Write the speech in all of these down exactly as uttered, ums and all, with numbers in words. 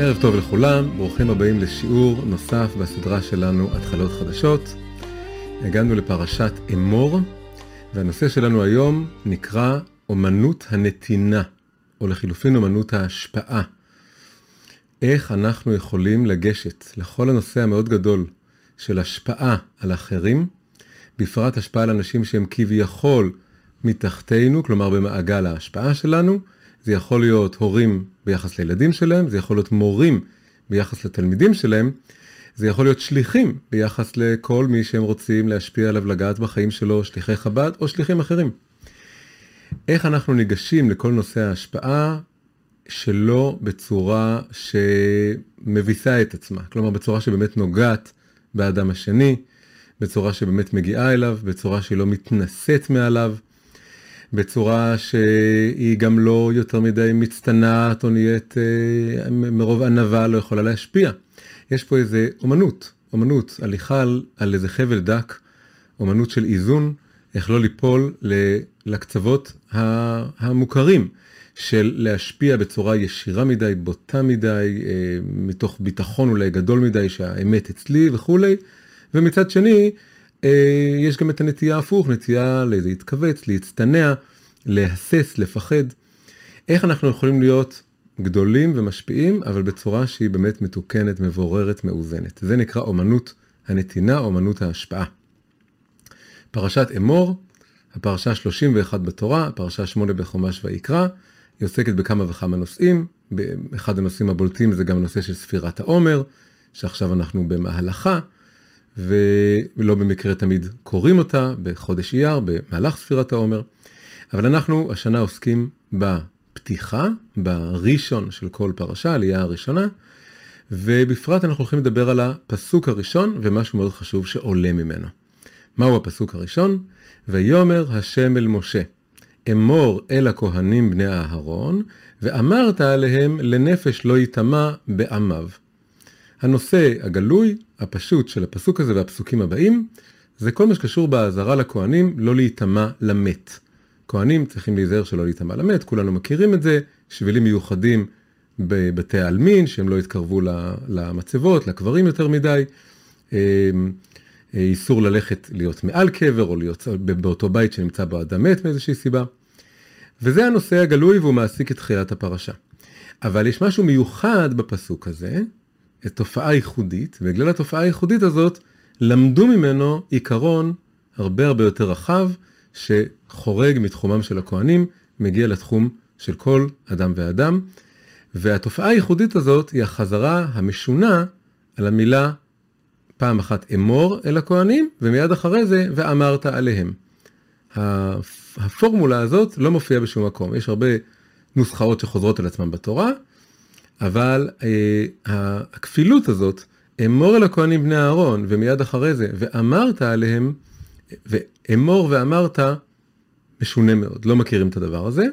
ערב טוב לכולם, ברוכים הבאים לשיעור נוסף בסדרה שלנו התחלות חדשות. הגענו לפרשת אמור, והנושא שלנו היום נקרא אומנות הנתינה, או לחילופין אומנות ההשפעה. איך אנחנו יכולים לגשת לכל הנושא המאוד גדול של השפעה על אחרים, בפרט השפעה על אנשים שהם כביכול מתחתנו, כלומר במעגל ההשפעה שלנו. זה יכול להיות הורים ביחס לילדים שלהם, זה יכול להיות מורים ביחס לתלמידים שלהם, זה יכול להיות שליחים ביחס לכל מי שהם רוצים להשפיע עליו לגעת בחיים שלו, שליחי חב"ד או שליחים אחרים. איך אנחנו ניגשים לכל נושא ההשפעה שלו בצורה שמביסה את עצמה, כלומר בצורה שבאמת נוגעת באדם השני, בצורה שבאמת מגיעה אליו, בצורה שהיא לא מתנשאת מעליו, בצורה שהיא גם לא יותר מדי מצטנעת או נהיית מרוב ענווה לא יכולה להשפיע. יש פה איזו אומנות, אומנות הליכה על, על איזה חבל דק, אומנות של איזון, איך לא ליפול לקצוות המוכרים של להשפיע בצורה ישירה מדי, בוטה מדי, מתוך ביטחון אולי גדול מדי שהאמת אצלי וכו'. ומצד שני, יש גם את הנטייה הפוך, נטייה להתכווץ, להצטנע, להסס, לפחד. איך אנחנו יכולים להיות גדולים ומשפיעים, אבל בצורה שהיא באמת מתוקנת, מבוררת, מאוזנת. זה נקרא אומנות הנתינה, אומנות ההשפעה. פרשת אמור, הפרשה שלושים ואחת בתורה, פרשה שמונה בחומש ויקרא, היא עוסקת בכמה וכמה נושאים. באחד הנושאים הבולטים זה גם הנושא של ספירת העומר, שעכשיו אנחנו במהלכה, ולא במקרה תמיד קוראים אותה בחודש אייר, במהלך ספירת העומר. אבל אנחנו השנה עוסקים בפתיחה, בראשון של כל פרשה, העלייה הראשונה, ובפרט אנחנו הולכים לדבר על הפסוק הראשון, ומשהו מאוד חשוב שעולה ממנו. מהו הפסוק הראשון? ויאמר השם אל משה, אמור אל הכהנים בני אהרון, ואמרת עליהם לנפש לא יטמא בעמיו. הנושא הגלוי, הפשוט של הפסוק הזה והפסוקים הבאים, זה כל מה שקשור בהזהרה לכהנים לא להיטמע למת. כהנים צריכים להיזהר שלא להיטמע למת, כולנו מכירים את זה, שבילים מיוחדים בבתי העלמין, שהם לא התקרבו למצבות, לקברים יותר מדי, איסור ללכת להיות מעל קבר, או להיות באותו בית שנמצא בו אדם מת מאיזושהי סיבה. וזה הנושא הגלוי והוא מעסיק את תחילת הפרשה. אבל יש משהו מיוחד בפסוק הזה, תופעה ייחודית, ובגלל התופעה הייחודית הזאת למדו ממנו עיקרון הרבה הרבה יותר רחב שחורג מתחומם של הכהנים, מגיע לתחום של כל אדם ואדם. והתופעה הייחודית הזאת היא החזרה המשונה על המילה פעם אחת אמור אל הכהנים, ומיד אחרי זה ואמרת עליהם. הפורמולה הזאת לא מופיעה בשום מקום, יש הרבה נוסחאות שחוזרות על עצמם בתורה, אבל אה, הכפילות הזאת, אמור אל הכהנים בני אהרון, ומיד אחרי זה, ואמרת עליהם, ואמור ואמרת, משונה מאוד, לא מכירים את הדבר הזה.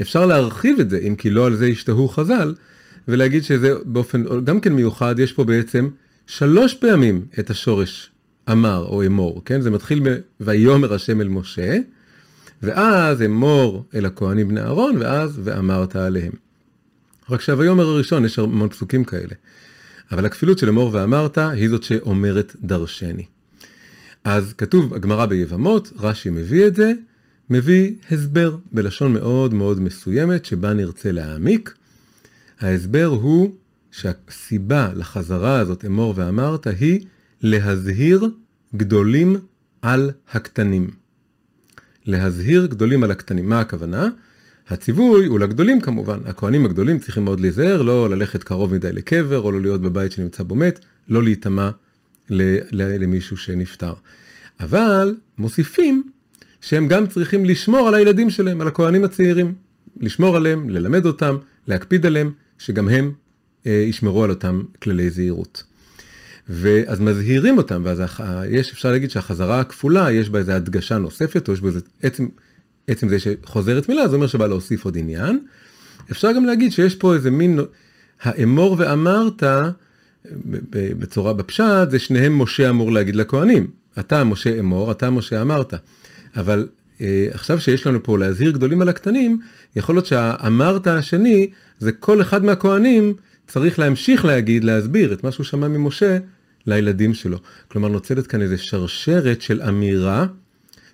אפשר להרחיב את זה, אם כי לא על זה ישתהו חז"ל, ולהגיד שזה באופן גם כן מיוחד, יש פה בעצם שלוש פעמים את השורש אמר או אמור, כן? זה מתחיל ב"ויאמר השם אל משה", ואז אמור אל הכהנים בני אהרון, ואז ואמרת עליהם. רק שהויאמר הראשון, יש המון פסוקים כאלה. אבל הכפילות של אמור ואמרת, היא זאת שאומרת דרשני. אז כתוב הגמרא ביבמות, רש"י מביא את זה, מביא הסבר בלשון מאוד מאוד מסוימת, שבה נרצה להעמיק. ההסבר הוא שהסיבה לחזרה הזאת, אמור ואמרת, היא להזהיר גדולים על הקטנים. להזהיר גדולים על הקטנים. מה הכוונה? הציווי הוא לגדולים כמובן, הכהנים הגדולים צריכים מאוד להיזהר, לא ללכת קרוב מדי לקבר, או לא להיות בבית שנמצא בו מת, לא להיטמע למישהו שנפטר. אבל מוסיפים שהם גם צריכים לשמור על הילדים שלהם, על הכהנים הצעירים, לשמור עליהם, ללמד אותם, להקפיד עליהם, שגם הם אה, ישמרו על אותם כללי זהירות. ואז מזהירים אותם, ואז יש, אפשר להגיד שהחזרה הכפולה, יש בה איזו הדגשה נוספת, או יש בה איזו עצם... עצם זה שחוזרת מילה, זה אומר שבא להוסיף עוד עניין. אפשר גם להגיד שיש פה איזה מין, האמור ואמרת, בצורה בפשט, זה שניהם משה אמור להגיד לכהנים. אתה משה אמור, אתה משה אמרת. אבל אה, עכשיו שיש לנו פה להזהיר גדולים על הקטנים, יכול להיות שהאמרת השני, זה כל אחד מהכהנים צריך להמשיך להגיד, להסביר את מה שהוא שמע ממשה לילדים שלו. כלומר, נוצרת כאן איזו שרשרת של אמירה,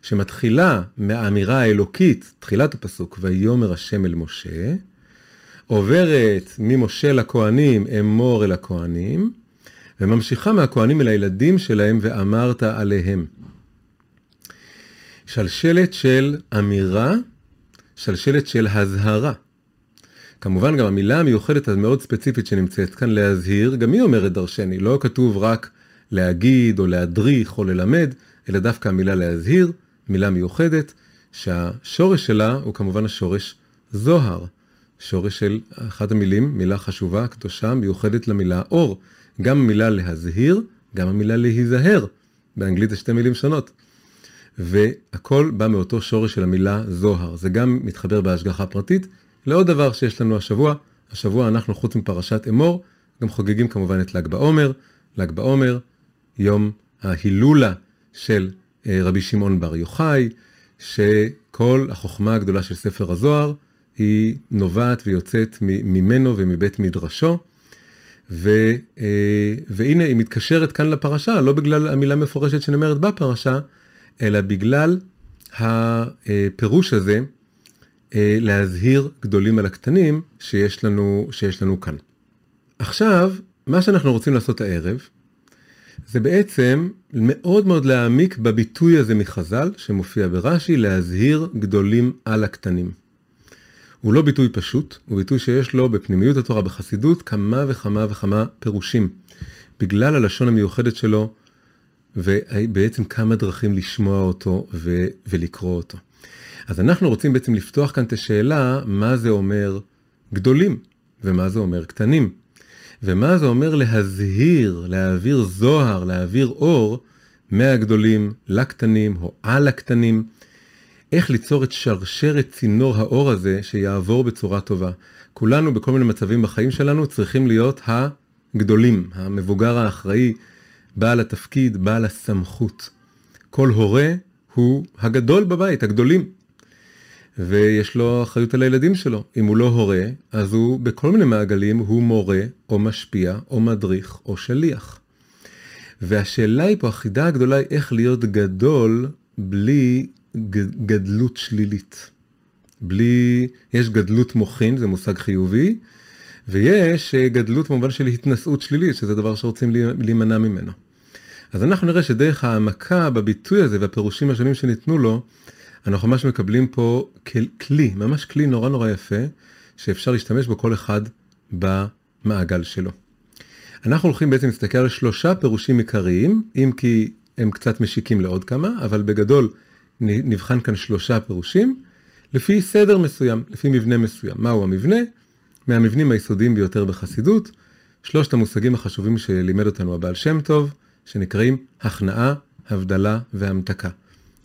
שמתחילה מהאמירה האלוקית, תחילת הפסוק, ויאמר השם אל משה, עוברת ממשה לכהנים, אמור אל הכהנים, וממשיכה מהכהנים אל הילדים שלהם, ואמרת עליהם. שלשלת של אמירה, שלשלת של הזהרה. כמובן גם המילה המיוחדת המאוד ספציפית שנמצאת כאן, להזהיר, גם היא אומרת דרשני, לא כתוב רק להגיד או להדריך או ללמד, אלא דווקא המילה להזהיר, מילה מיוחדת, שהשורש שלה הוא כמובן השורש זוהר. שורש של אחת המילים, מילה חשובה, קדושה, מיוחדת למילה אור. גם המילה להזהיר, גם המילה להיזהר. באנגלית זה שתי מילים שונות. והכל בא מאותו שורש של המילה זוהר. זה גם מתחבר בהשגחה פרטית. לעוד דבר שיש לנו השבוע, השבוע אנחנו חוץ מפרשת אמור, גם חוגגים כמובן את ל"ג בעומר, ל"ג בעומר, יום ההילולה של רבי שמעון בר יוחאי, שכל החוכמה הגדולה של ספר הזוהר היא נובעת ויוצאת ממנו ומבית מדרשו, ו, והנה היא מתקשרת כאן לפרשה, לא בגלל המילה מפורשת שנאמרת בפרשה, אלא בגלל הפירוש הזה, להזהיר גדולים על הקטנים שיש לנו, שיש לנו כאן. עכשיו, מה שאנחנו רוצים לעשות הערב, זה בעצם מאוד מאוד להעמיק בביטוי הזה מחז"ל, שמופיע ברש"י, להזהיר גדולים על הקטנים. הוא לא ביטוי פשוט, הוא ביטוי שיש לו בפנימיות התורה בחסידות כמה וכמה וכמה פירושים, בגלל הלשון המיוחדת שלו, ובעצם כמה דרכים לשמוע אותו ו- ולקרוא אותו. אז אנחנו רוצים בעצם לפתוח כאן את השאלה, מה זה אומר גדולים, ומה זה אומר קטנים. ומה זה אומר להזהיר, להעביר זוהר, להעביר אור מהגדולים לקטנים או על הקטנים. איך ליצור את שרשרת צינור האור הזה שיעבור בצורה טובה. כולנו בכל מיני מצבים בחיים שלנו צריכים להיות הגדולים, המבוגר האחראי, בעל התפקיד, בעל הסמכות. כל הורה הוא הגדול בבית, הגדולים. ויש לו אחריות על הילדים שלו. אם הוא לא הורה, אז הוא בכל מיני מעגלים הוא מורה או משפיע או מדריך או שליח. והשאלה היא פה, החידה הגדולה היא איך להיות גדול בלי גדלות שלילית. בלי, יש גדלות מוחין, זה מושג חיובי, ויש גדלות במובן של התנשאות שלילית, שזה דבר שרוצים להימנע ממנו. אז אנחנו נראה שדרך העמקה בביטוי הזה והפירושים השונים שניתנו לו, אנחנו ממש מקבלים פה כלי, ממש כלי נורא נורא יפה, שאפשר להשתמש בו כל אחד במעגל שלו. אנחנו הולכים בעצם להסתכל על שלושה פירושים עיקריים, אם כי הם קצת משיקים לעוד כמה, אבל בגדול נבחן כאן שלושה פירושים, לפי סדר מסוים, לפי מבנה מסוים. מהו המבנה? מהמבנים היסודיים ביותר בחסידות, שלושת המושגים החשובים שלימד אותנו הבעל שם טוב, שנקראים הכנעה, הבדלה והמתקה.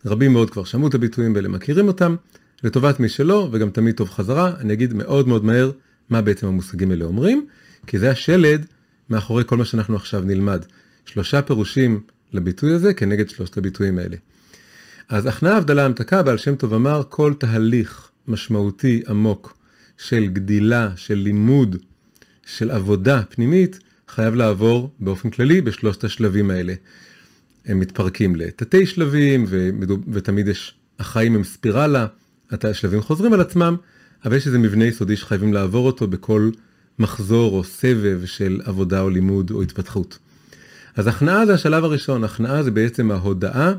רבים מאוד כבר שמעו את הביטויים ואלה מכירים אותם, לטובת מי שלא, וגם תמיד טוב חזרה, אני אגיד מאוד מאוד מהר מה בעצם המושגים האלה אומרים, כי זה השלד מאחורי כל מה שאנחנו עכשיו נלמד. שלושה פירושים לביטוי הזה כנגד שלושת הביטויים האלה. אז הכנעה, הבדלה, המתקה, בעל שם טוב אמר, כל תהליך משמעותי עמוק של גדילה, של לימוד, של עבודה פנימית, חייב לעבור באופן כללי בשלושת השלבים האלה. הם מתפרקים לתתי שלבים, ותמיד יש, החיים הם ספירלה, השלבים חוזרים על עצמם, אבל יש איזה מבנה יסודי שחייבים לעבור אותו בכל מחזור או סבב של עבודה או לימוד או התפתחות. אז הכנעה זה השלב הראשון, הכנעה זה בעצם ההודעה,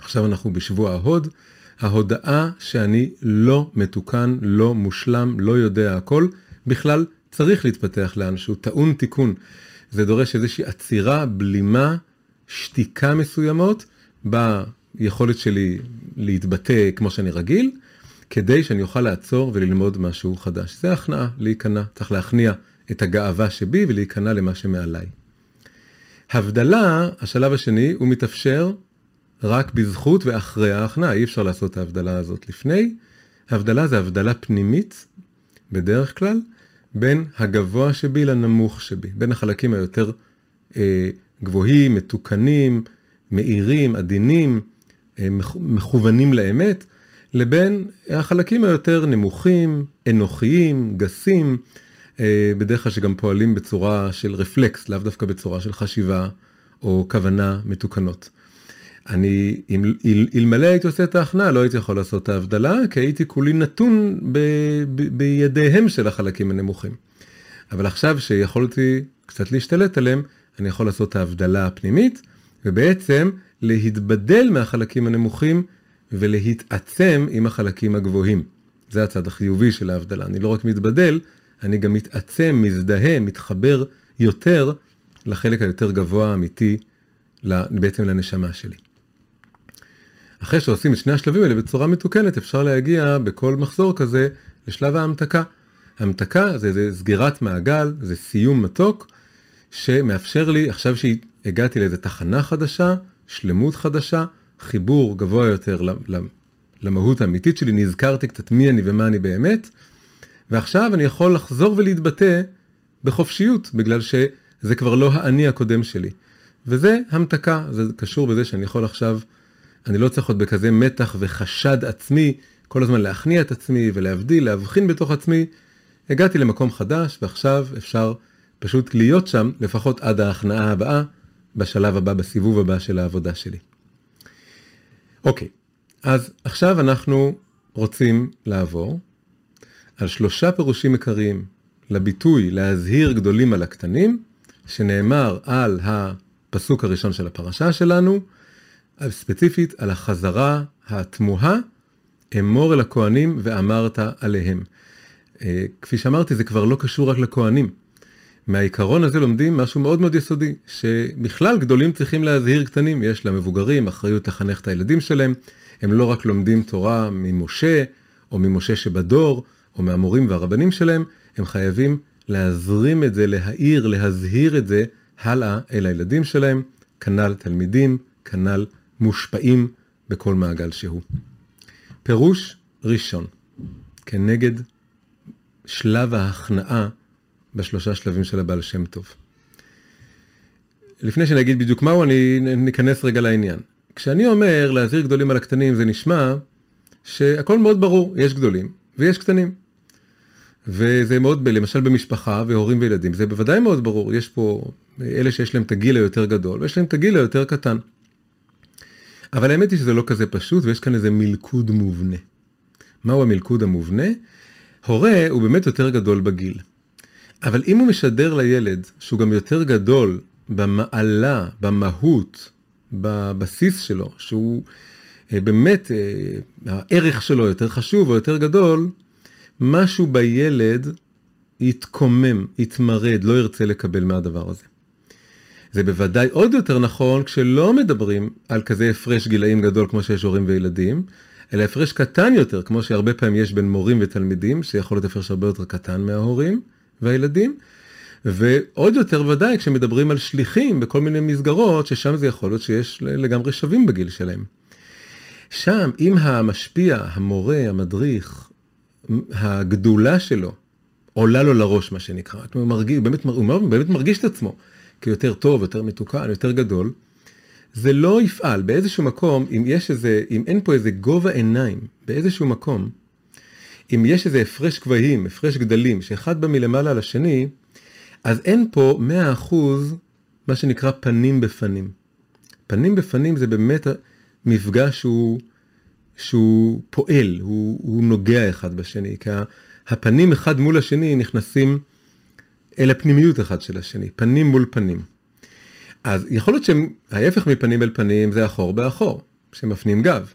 עכשיו אנחנו בשבוע ההוד, ההודעה שאני לא מתוקן, לא מושלם, לא יודע הכל, בכלל צריך להתפתח לאנשהו, טעון תיקון. זה דורש איזושהי עצירה, בלימה, שתיקה מסוימות ביכולת שלי להתבטא כמו שאני רגיל, כדי שאני אוכל לעצור וללמוד משהו חדש. זה הכנעה, להיכנע. צריך להכניע את הגאווה שבי ולהיכנע למה שמעליי. הבדלה, השלב השני, הוא מתאפשר רק בזכות ואחרי ההכנעה. אי אפשר לעשות את ההבדלה הזאת לפני. הבדלה זה הבדלה פנימית, בדרך כלל, בין הגבוה שבי לנמוך שבי, בין החלקים היותר אה, גבוהים, מתוקנים, מאירים, עדינים, מכוונים לאמת, לבין החלקים היותר נמוכים, אנוכיים, גסים, בדרך כלל שגם פועלים בצורה של רפלקס, לאו דווקא בצורה של חשיבה או כוונה מתוקנות. אני, אם, אלמלא הייתי עושה את ההכנה, לא הייתי יכול לעשות את ההבדלה, כי הייתי כולי נתון ב, ב, בידיהם של החלקים הנמוכים. אבל עכשיו שיכולתי קצת להשתלט עליהם, אני יכול לעשות את ההבדלה הפנימית, ובעצם להתבדל מהחלקים הנמוכים, ולהתעצם עם החלקים הגבוהים. זה הצד החיובי של ההבדלה. אני לא רק מתבדל, אני גם מתעצם, מזדהה, מתחבר יותר לחלק היותר גבוה האמיתי, בעצם לנשמה שלי. אחרי שעושים את שני השלבים האלה בצורה מתוקנת, אפשר להגיע בכל מחזור כזה לשלב ההמתקה. ההמתקה זה, זה סגירת מעגל, זה סיום מתוק, שמאפשר לי, עכשיו שהגעתי לאיזו תחנה חדשה, שלמות חדשה, חיבור גבוה יותר למהות האמיתית שלי, נזכרתי קצת מי אני ומה אני באמת, ועכשיו אני יכול לחזור ולהתבטא בחופשיות, בגלל שזה כבר לא האני הקודם שלי. וזה המתקה, זה קשור בזה שאני יכול עכשיו, אני לא צריך עוד בכזה מתח וחשד עצמי, כל הזמן להכניע את עצמי ולהבדיל, להבחין בתוך עצמי. הגעתי למקום חדש, ועכשיו אפשר פשוט להיות שם, לפחות עד ההכנעה הבאה, בשלב הבא, בסיבוב הבא של העבודה שלי. אוקיי, אז עכשיו אנחנו רוצים לעבור על שלושה פירושים עיקריים לביטוי להזהיר גדולים על הקטנים, שנאמר על הפסוק הראשון של הפרשה שלנו, ספציפית על החזרה התמוהה, אמור אל הכהנים ואמרת עליהם. כפי שאמרתי, זה כבר לא קשור רק לכהנים. מהעיקרון הזה לומדים משהו מאוד מאוד יסודי, שבכלל גדולים צריכים להזהיר קטנים, יש למבוגרים אחריות לחנך את הילדים שלהם, הם לא רק לומדים תורה ממשה, או ממשה שבדור, או מהמורים והרבנים שלהם, הם חייבים להזרים את זה, להאיר, להזהיר את זה הלאה אל הילדים שלהם, כנ"ל תלמידים, כנ"ל מושפעים בכל מעגל שהוא. פירוש ראשון, כנגד שלב ההכנעה בשלושה שלבים של הבעל שם טוב. לפני שנגיד בדיוק מהו, אני ניכנס רגע לעניין. כשאני אומר להזהיר גדולים על הקטנים, זה נשמע שהכל מאוד ברור, יש גדולים ויש קטנים. וזה מאוד, למשל במשפחה והורים וילדים, זה בוודאי מאוד ברור, יש פה אלה שיש להם את הגיל היותר גדול, ויש להם את הגיל היותר קטן. אבל האמת היא שזה לא כזה פשוט, ויש כאן איזה מלכוד מובנה. מהו המלכוד המובנה? הורה הוא באמת יותר גדול בגיל. אבל אם הוא משדר לילד שהוא גם יותר גדול במעלה, במהות, בבסיס שלו, שהוא באמת, הערך שלו יותר חשוב או יותר גדול, משהו בילד יתקומם, יתמרד, לא ירצה לקבל מהדבר הזה. זה בוודאי עוד יותר נכון כשלא מדברים על כזה הפרש גילאים גדול כמו שיש הורים וילדים, אלא הפרש קטן יותר, כמו שהרבה פעמים יש בין מורים ותלמידים, שיכול להיות הפרש הרבה יותר קטן מההורים והילדים, ועוד יותר ודאי כשמדברים על שליחים בכל מיני מסגרות, ששם זה יכול להיות שיש לגמרי שווים בגיל שלהם. שם, אם המשפיע, המורה, המדריך, הגדולה שלו עולה לו לראש, מה שנקרא, הוא מרגיש, באמת, הוא באמת מרגיש את עצמו כיותר טוב, יותר מתוקן, יותר גדול, זה לא יפעל. באיזשהו מקום, אם יש איזה, אם אין פה איזה גובה עיניים, באיזשהו מקום, אם יש איזה הפרש גבהים, הפרש גדלים, שאחד בא מלמעלה על השני, אז אין פה מאה אחוז מה שנקרא פנים בפנים. פנים בפנים זה באמת מפגש שהוא, שהוא פועל, הוא, הוא נוגע אחד בשני, כי הפנים אחד מול השני נכנסים אל הפנימיות אחד של השני, פנים מול פנים. אז יכול להיות שההפך מפנים אל פנים זה אחור באחור, שמפנים גב.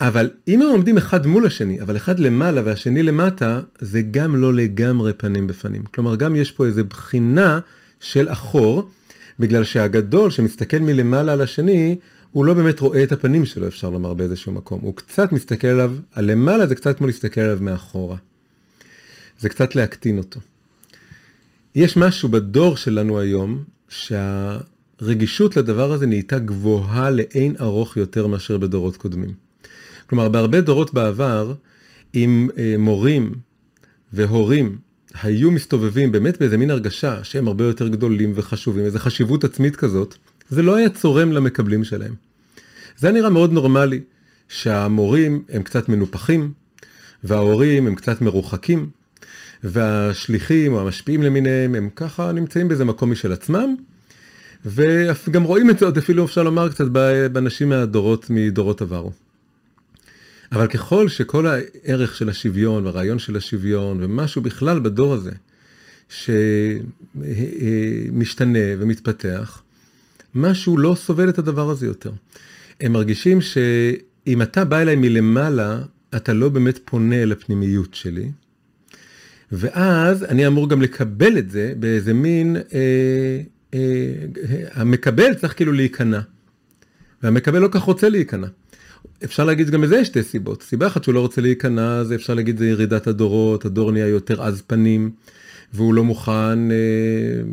אבל אם הם עומדים אחד מול השני, אבל אחד למעלה והשני למטה, זה גם לא לגמרי פנים בפנים. כלומר, גם יש פה איזו בחינה של אחור, בגלל שהגדול שמסתכל מלמעלה על השני, הוא לא באמת רואה את הפנים שלו, אפשר לומר באיזשהו מקום. הוא קצת מסתכל עליו, הלמעלה זה קצת כמו להסתכל עליו מאחורה. זה קצת להקטין אותו. יש משהו בדור שלנו היום, שהרגישות לדבר הזה נהייתה גבוהה לאין ארוך יותר מאשר בדורות קודמים. כלומר, בהרבה דורות בעבר, אם מורים והורים היו מסתובבים באמת באיזה מין הרגשה שהם הרבה יותר גדולים וחשובים, איזו חשיבות עצמית כזאת, זה לא היה צורם למקבלים שלהם. זה נראה מאוד נורמלי, שהמורים הם קצת מנופחים, וההורים הם קצת מרוחקים, והשליחים או המשפיעים למיניהם הם ככה נמצאים בזה מקום משל עצמם, וגם רואים את זה עוד אפילו אפשר לומר קצת באנשים מהדורות, מדורות עברו. אבל ככל שכל הערך של השוויון והרעיון של השוויון ומשהו בכלל בדור הזה שמשתנה ומתפתח, משהו לא סובל את הדבר הזה יותר. הם מרגישים שאם אתה בא אליי מלמעלה, אתה לא באמת פונה לפנימיות שלי, ואז אני אמור גם לקבל את זה באיזה מין, אה, אה, המקבל צריך כאילו להיכנע, והמקבל לא כך רוצה להיכנע. אפשר להגיד גם בזה שתי סיבות. סיבה אחת שהוא לא רוצה להיכנע, זה אפשר להגיד זה ירידת הדורות, הדור נהיה יותר עז פנים, והוא לא מוכן אה,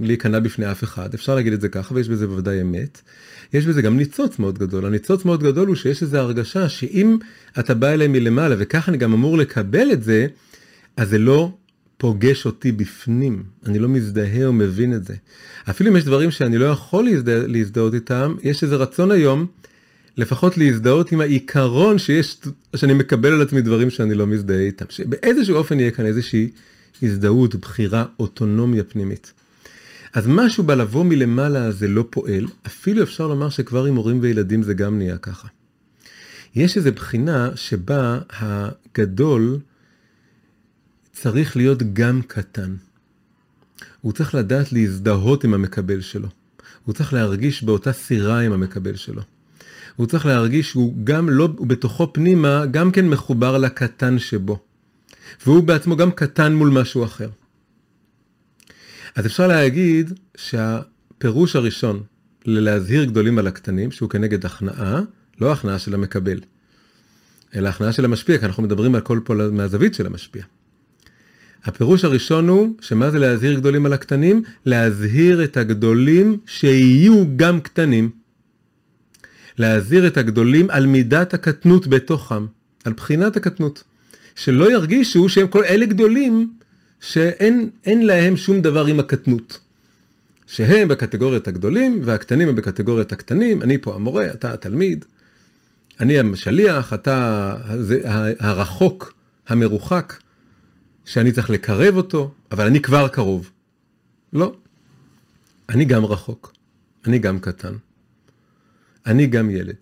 להיכנע בפני אף אחד. אפשר להגיד את זה ככה, ויש בזה בוודאי אמת. יש בזה גם ניצוץ מאוד גדול. הניצוץ מאוד גדול הוא שיש איזו הרגשה שאם אתה בא אליי מלמעלה, וכך אני גם אמור לקבל את זה, אז זה לא פוגש אותי בפנים. אני לא מזדהה או מבין את זה. אפילו אם יש דברים שאני לא יכול להזדה, להזדהות איתם, יש איזה רצון היום, לפחות להזדהות עם העיקרון שיש, שאני מקבל על עצמי דברים שאני לא מזדהה איתם. שבאיזשהו אופן יהיה כאן איזושהי הזדהות, בחירה, אוטונומיה פנימית. אז משהו בלבוא מלמעלה זה לא פועל, אפילו אפשר לומר שכבר עם הורים וילדים זה גם נהיה ככה. יש איזו בחינה שבה הגדול צריך להיות גם קטן. הוא צריך לדעת להזדהות עם המקבל שלו. הוא צריך להרגיש באותה סירה עם המקבל שלו. הוא צריך להרגיש שהוא גם לא, הוא בתוכו פנימה גם כן מחובר לקטן שבו. והוא בעצמו גם קטן מול משהו אחר. אז אפשר להגיד שהפירוש הראשון ללהזהיר גדולים על הקטנים, שהוא כנגד הכנעה, לא הכנעה של המקבל, אלא הכנעה של המשפיע, כי אנחנו מדברים על כל פה מהזווית של המשפיע. הפירוש הראשון הוא, שמה זה להזהיר גדולים על הקטנים? להזהיר את הגדולים שיהיו גם קטנים. להזהיר את הגדולים על מידת הקטנות בתוכם, על בחינת הקטנות. שלא ירגישו שהם כל אלה גדולים שאין אין להם שום דבר עם הקטנות. שהם בקטגוריית הגדולים והקטנים הם בקטגוריית הקטנים. אני פה המורה, אתה התלמיד, אני המשליח, אתה הרחוק, המרוחק, שאני צריך לקרב אותו, אבל אני כבר קרוב. לא, אני גם רחוק, אני גם קטן, אני גם ילד.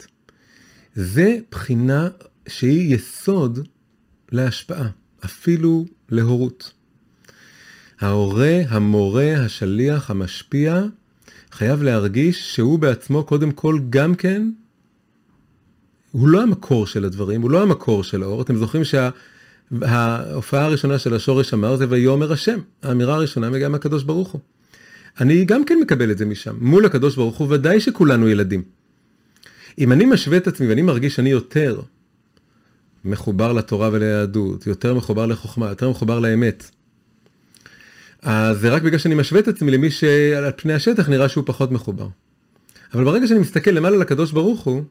זה בחינה שהיא יסוד להשפעה, אפילו להורות. ההורה, המורה, השליח, המשפיע, חייב להרגיש שהוא בעצמו קודם כל גם כן, הוא לא המקור של הדברים, הוא לא המקור של האור. אתם זוכרים שההופעה הראשונה של השורש אמר זה ויאמר השם. האמירה הראשונה מגיעה מהקדוש ברוך הוא. אני גם כן מקבל את זה משם. מול הקדוש ברוך הוא ודאי שכולנו ילדים. אם אני משווה את עצמי ואני מרגיש שאני יותר מחובר לתורה וליהדות, יותר מחובר לחוכמה, יותר מחובר לאמת, אז זה רק בגלל שאני משווה את עצמי למי שעל פני השטח נראה שהוא פחות מחובר. אבל ברגע שאני מסתכל למעלה לקדוש ברוך הוא,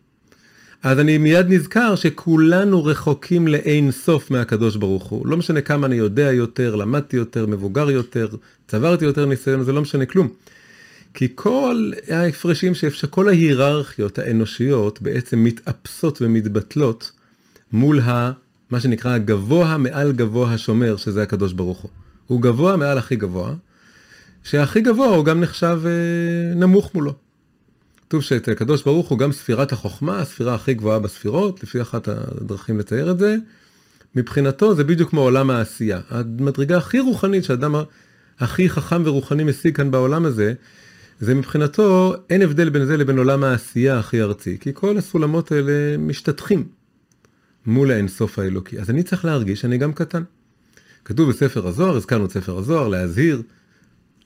אז אני מיד נזכר שכולנו רחוקים לאין סוף מהקדוש ברוך הוא. לא משנה כמה אני יודע יותר, למדתי יותר, מבוגר יותר, צברתי יותר ניסיון, זה לא משנה כלום. כי כל ההפרשים שאפשר, כל ההיררכיות האנושיות בעצם מתאפסות ומתבטלות מול ה, מה שנקרא הגבוה מעל גבוה השומר, שזה הקדוש ברוך הוא. הוא גבוה מעל הכי גבוה, שהכי גבוה הוא גם נחשב אה, נמוך מולו. כתוב שאת הקדוש ברוך הוא גם ספירת החוכמה, הספירה הכי גבוהה בספירות, לפי אחת הדרכים לתאר את זה, מבחינתו זה בדיוק כמו עולם העשייה. המדרגה הכי רוחנית שהאדם הכי חכם ורוחני משיג כאן בעולם הזה, זה מבחינתו אין הבדל בין זה לבין עולם העשייה הכי ארצי, כי כל הסולמות האלה משתתחים מול האינסוף האלוקי. אז אני צריך להרגיש שאני גם קטן. כתוב בספר הזוהר, הזכרנו את ספר הזוהר, להזהיר,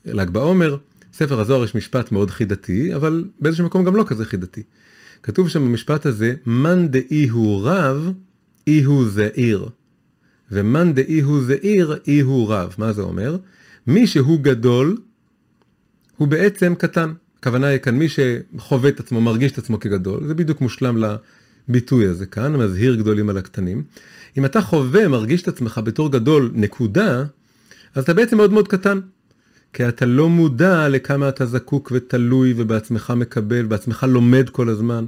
ל"ג בעומר, ספר הזוהר יש משפט מאוד חידתי, אבל באיזשהו מקום גם לא כזה חידתי. כתוב שם במשפט הזה, מן דאי הוא רב, אי הוא זעיר. ומן דאי הוא זעיר, אי הוא רב. מה זה אומר? מי שהוא גדול, הוא בעצם קטן. הכוונה היא כאן, מי שחווה את עצמו, מרגיש את עצמו כגדול, זה בדיוק מושלם ל... ביטוי הזה כאן, מזהיר גדולים על הקטנים. אם אתה חווה, מרגיש את עצמך בתור גדול, נקודה, אז אתה בעצם מאוד מאוד קטן. כי אתה לא מודע לכמה אתה זקוק ותלוי, ובעצמך מקבל, בעצמך לומד כל הזמן.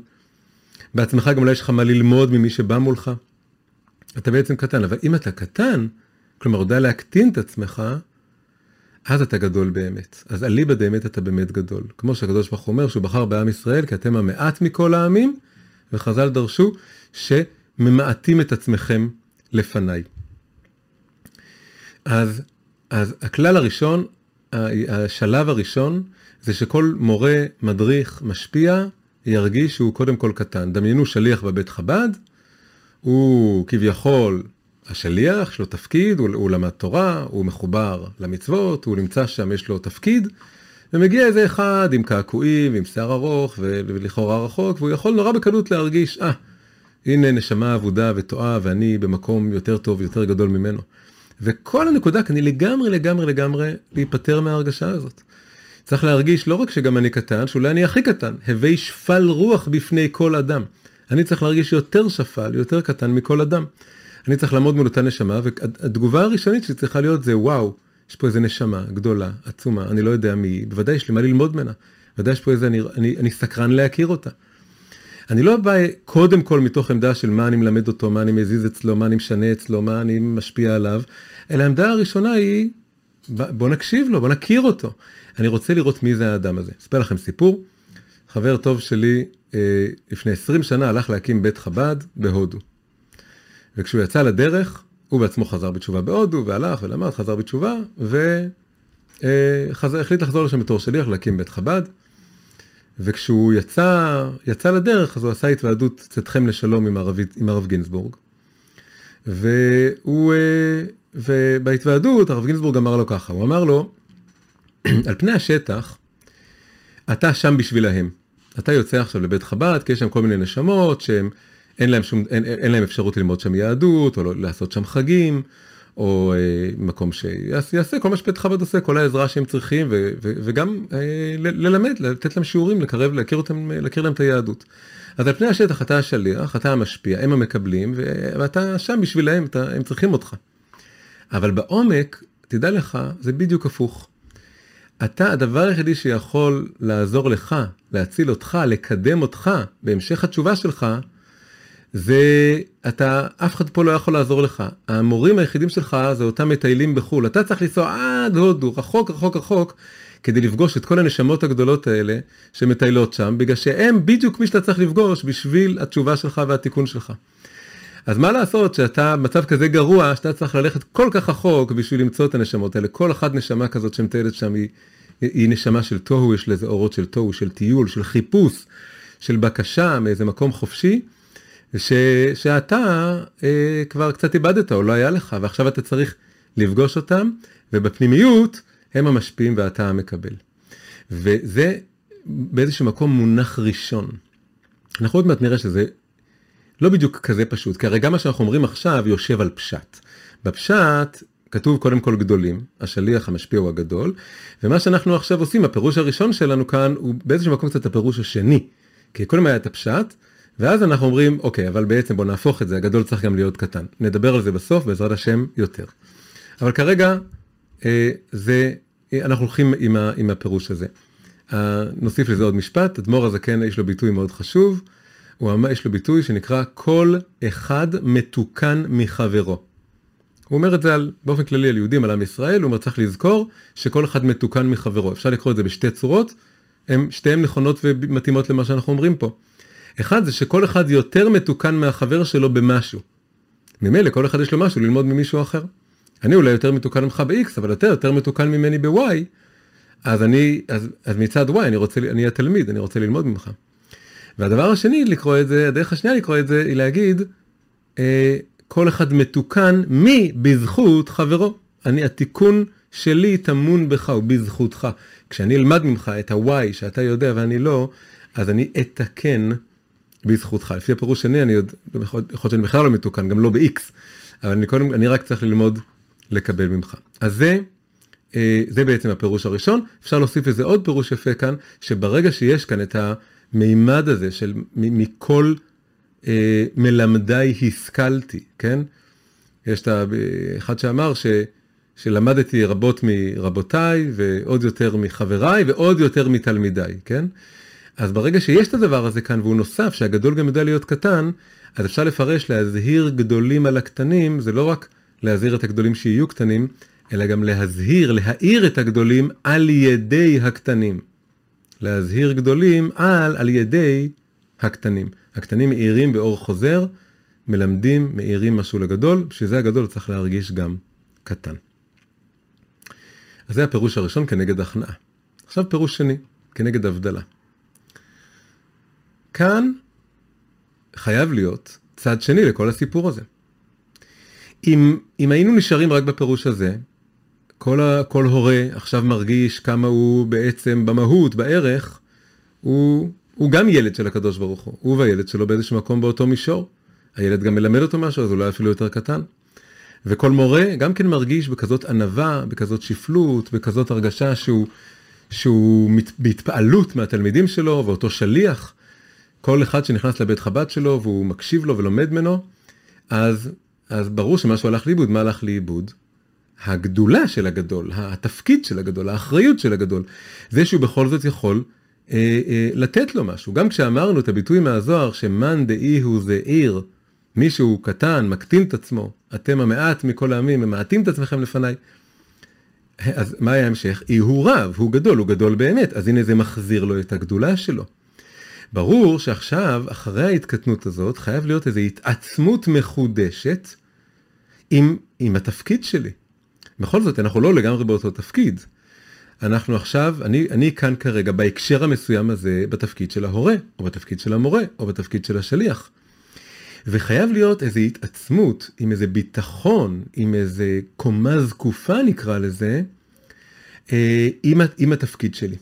בעצמך גם אולי יש לך מה ללמוד ממי שבא מולך. אתה בעצם קטן, אבל אם אתה קטן, כלומר, יודע להקטין את עצמך, אז אתה גדול באמת. אז אליבא דאמת אתה באמת גדול. כמו שהקדוש ברוך הוא אומר שהוא בחר בעם ישראל, כי אתם המעט מכל העמים, וחז"ל דרשו שממעטים את עצמכם לפניי. אז, אז הכלל הראשון, השלב הראשון, זה שכל מורה, מדריך, משפיע, ירגיש שהוא קודם כל קטן. דמיינו שליח בבית חב"ד, הוא כביכול השליח, יש לו תפקיד, הוא, הוא למד תורה, הוא מחובר למצוות, הוא נמצא שם, יש לו תפקיד, ומגיע איזה אחד עם קעקועים, עם שיער ארוך ולכאורה רחוק, והוא יכול נורא בקלות להרגיש, אה, ah, הנה נשמה עבודה וטועה, ואני במקום יותר טוב, יותר גדול ממנו. וכל הנקודה, כי אני לגמרי, לגמרי, לגמרי להיפטר מההרגשה הזאת. צריך להרגיש לא רק שגם אני קטן, שאולי אני הכי קטן, הווי שפל רוח בפני כל אדם. אני צריך להרגיש יותר שפל, יותר קטן מכל אדם. אני צריך לעמוד מול אותה נשמה, והתגובה הראשונית שצריכה להיות זה, וואו, יש פה איזו נשמה גדולה, עצומה, אני לא יודע מי, בוודאי יש לי מה ללמוד ממנה, בוודאי יש פה איזה, אני, אני, אני סקרן להכיר אותה. אני לא בא קודם כל מתוך עמדה של מה אני מלמד אותו, מה אני מזיז אצלו, מה אני משנה אצלו, מה אני משפיע עליו, אלא העמדה הראשונה היא, בוא נקשיב לו, בוא נכיר אותו. אני רוצה לראות מי זה האדם הזה. אספר לכם סיפור. חבר טוב שלי, לפני עשרים שנה, הלך להקים בית חב"ד בהודו. וכשהוא יצא לדרך, הוא בעצמו חזר בתשובה בהודו, והלך ולמד, חזר בתשובה, והחליט לחזור לשם בתור שליח, להקים בית חב"ד. וכשהוא יצא, יצא לדרך, אז הוא עשה התוועדות צאתכם לשלום עם הרב, עם הרב גינסבורג. והוא, ובהתוועדות, הרב גינסבורג אמר לו ככה, הוא אמר לו, על פני השטח, אתה שם בשבילהם. אתה יוצא עכשיו לבית חב"ד, כי יש שם כל מיני נשמות, שהם, אין להם שום, אין, אין להם אפשרות ללמוד שם יהדות, או לעשות שם חגים, או אה, מקום שיעשה כל מה שבית חב"ד עושה, כל העזרה שהם צריכים, ו, ו, וגם אה, ללמד, לתת להם שיעורים, לקרב, להכיר אותם, להכיר להם את היהדות. אז על פני השטח, אתה השליח, אתה המשפיע, הם המקבלים, ואתה שם בשבילהם, אתה, הם צריכים אותך. אבל בעומק, תדע לך, זה בדיוק הפוך. אתה, הדבר היחידי שיכול לעזור לך, להציל אותך, לקדם אותך, בהמשך התשובה שלך, זה, אתה, אף אחד פה לא יכול לעזור לך. המורים היחידים שלך זה אותם מטיילים בחול. אתה צריך לנסוע עד הודו, רחוק, רחוק, רחוק, כדי לפגוש את כל הנשמות הגדולות האלה שמטיילות שם, בגלל שהם בדיוק מי שאתה צריך לפגוש בשביל התשובה שלך והתיקון שלך. אז מה לעשות שאתה מצב כזה גרוע, שאתה צריך ללכת כל כך רחוק בשביל למצוא את הנשמות האלה. כל אחת נשמה כזאת שמטיילת שם היא, היא נשמה של תוהו, יש לזה אורות של תוהו, של טיול, של חיפוש, של בקשה מאיזה מקום חופשי, ש, שאתה אה, כבר קצת איבדת או לא היה לך, ועכשיו אתה צריך לפגוש אותם, ובפנימיות הם המשפיעים ואתה המקבל. וזה באיזשהו מקום מונח ראשון. אנחנו עוד מעט נראה שזה לא בדיוק כזה פשוט, כי הרי גם מה שאנחנו אומרים עכשיו יושב על פשט. בפשט כתוב קודם כל גדולים, השליח המשפיע הוא הגדול, ומה שאנחנו עכשיו עושים, הפירוש הראשון שלנו כאן, הוא באיזשהו מקום קצת הפירוש השני, כי קודם היה את הפשט, ואז אנחנו אומרים, אוקיי, אבל בעצם בוא נהפוך את זה, הגדול צריך גם להיות קטן. נדבר על זה בסוף, בעזרת השם יותר. אבל כרגע, אה, זה, אה, אנחנו הולכים עם, ה, עם הפירוש הזה. אה, נוסיף לזה עוד משפט, אדמור הזקן יש לו ביטוי מאוד חשוב, הוא אמר, יש לו ביטוי שנקרא, כל אחד מתוקן מחברו. הוא אומר את זה על, באופן כללי על יהודים, על עם ישראל, הוא אומר, צריך לזכור שכל אחד מתוקן מחברו. אפשר לקרוא את זה בשתי צורות, הם, שתיהן נכונות ומתאימות למה שאנחנו אומרים פה. אחד זה שכל אחד יותר מתוקן מהחבר שלו במשהו. ממילא, כל אחד יש לו משהו ללמוד ממישהו אחר. אני אולי יותר מתוקן ממך ב-X, אבל אתה יותר מתוקן ממני ב-Y, אז, אני, אז, אז מצד Y אני רוצה, אני התלמיד, אני רוצה ללמוד ממך. והדבר השני לקרוא את זה, הדרך השנייה לקרוא את זה, היא להגיד, אה, כל אחד מתוקן מי בזכות חברו. אני, התיקון שלי תמון בך ובזכותך. כשאני אלמד ממך את ה-Y שאתה יודע ואני לא, אז אני אתקן בזכותך. לפי הפירוש שני, אני עוד, יכול להיות שאני בכלל לא מתוקן, גם לא ב-X, אבל אני, קודם, אני רק צריך ללמוד לקבל ממך. אז זה, אה, זה בעצם הפירוש הראשון. אפשר להוסיף לזה עוד פירוש יפה כאן, שברגע שיש כאן את ה... מימד הזה של מכל אה, מלמדיי השכלתי, כן? יש את אחד שאמר ש, שלמדתי רבות מרבותיי ועוד יותר מחבריי ועוד יותר מתלמידיי, כן? אז ברגע שיש את הדבר הזה כאן והוא נוסף שהגדול גם יודע להיות קטן, אז אפשר לפרש להזהיר גדולים על הקטנים, זה לא רק להזהיר את הגדולים שיהיו קטנים, אלא גם להזהיר, להאיר את הגדולים על ידי הקטנים. להזהיר גדולים על, על ידי הקטנים. הקטנים מאירים באור חוזר, מלמדים, מאירים משהו לגדול, שזה הגדול צריך להרגיש גם קטן. אז זה הפירוש הראשון כנגד הכנעה. עכשיו פירוש שני, כנגד הבדלה. כאן חייב להיות צד שני לכל הסיפור הזה. אם, אם היינו נשארים רק בפירוש הזה, כל, ה, כל הורה עכשיו מרגיש כמה הוא בעצם במהות, בערך, הוא, הוא גם ילד של הקדוש ברוך הוא. הוא והילד שלו באיזשהו מקום באותו מישור. הילד גם מלמד אותו משהו, אז הוא לא אפילו יותר קטן. וכל מורה גם כן מרגיש בכזאת ענווה, בכזאת שפלות, בכזאת הרגשה שהוא, שהוא מת, בהתפעלות מהתלמידים שלו, ואותו שליח. כל אחד שנכנס לבית חב"ד שלו, והוא מקשיב לו ולומד ממנו, אז, אז ברור שמשהו הלך לאיבוד. מה הלך לאיבוד? הגדולה של הגדול, התפקיד של הגדול, האחריות של הגדול. זה שהוא בכל זאת יכול אה, אה, לתת לו משהו. גם כשאמרנו את הביטוי מהזוהר, שמאן דאי הוא זעיר, מישהו קטן, מקטין את עצמו, אתם המעט מכל העמים, ממעטים את עצמכם לפניי. אז מה היה המשך? אי הוא רב, הוא גדול, הוא גדול באמת. אז הנה זה מחזיר לו את הגדולה שלו. ברור שעכשיו, אחרי ההתקטנות הזאת, חייב להיות איזו התעצמות מחודשת עם, עם התפקיד שלי. בכל זאת, אנחנו לא לגמרי באותו תפקיד. אנחנו עכשיו, אני, אני כאן כרגע, בהקשר המסוים הזה, בתפקיד של ההורה, או בתפקיד של המורה, או בתפקיד של השליח. וחייב להיות איזו התעצמות, עם איזה ביטחון, עם איזה קומה זקופה נקרא לזה, עם, עם התפקיד שלי.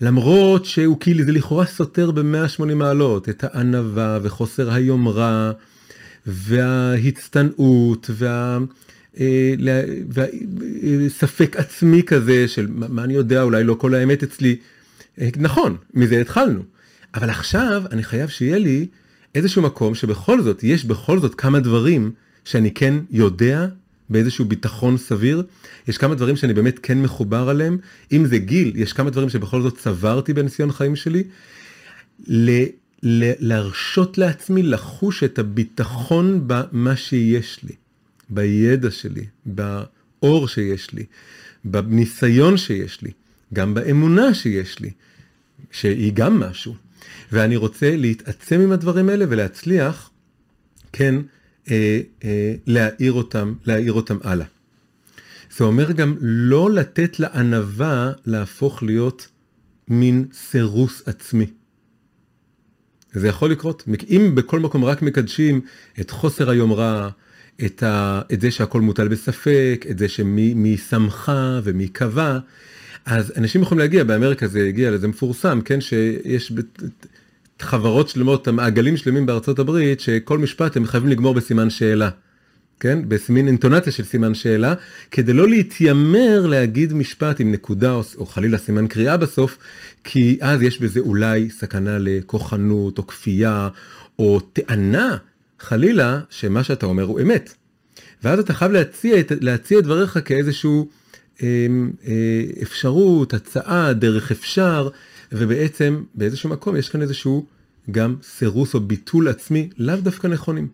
למרות שהוא כאילו זה לכאורה סותר ב-מאה ושמונים מעלות, את הענווה וחוסר היומרה, וההצטנעות, וה... ספק עצמי כזה של מה אני יודע, אולי לא כל האמת אצלי. נכון, מזה התחלנו. אבל עכשיו אני חייב שיהיה לי איזשהו מקום שבכל זאת, יש בכל זאת כמה דברים שאני כן יודע באיזשהו ביטחון סביר. יש כמה דברים שאני באמת כן מחובר עליהם. אם זה גיל, יש כמה דברים שבכל זאת צברתי בניסיון חיים שלי. ל- ל- להרשות לעצמי לחוש את הביטחון במה שיש לי. בידע שלי, באור שיש לי, בניסיון שיש לי, גם באמונה שיש לי, שהיא גם משהו. ואני רוצה להתעצם עם הדברים האלה ולהצליח, כן, אה, אה, להאיר אותם, להאיר אותם הלאה. זה אומר גם לא לתת לענווה להפוך להיות מין סירוס עצמי. זה יכול לקרות. אם בכל מקום רק מקדשים את חוסר היומרה, את, ה, את זה שהכל מוטל בספק, את זה שמי מי שמחה ומי קבע, אז אנשים יכולים להגיע, באמריקה זה הגיע לזה מפורסם, כן, שיש חברות שלמות, מעגלים שלמים בארצות הברית, שכל משפט הם חייבים לגמור בסימן שאלה, כן, בסמין אינטונציה של סימן שאלה, כדי לא להתיימר להגיד משפט עם נקודה או, או חלילה סימן קריאה בסוף, כי אז יש בזה אולי סכנה לכוחנות או כפייה או טענה, חלילה, שמה שאתה אומר הוא אמת. ואז אתה חייב להציע את, להציע את דבריך כאיזשהו אה, אה, אפשרות, הצעה, דרך אפשר, ובעצם באיזשהו מקום יש כאן איזשהו גם סירוס או ביטול עצמי, לאו דווקא נכונים.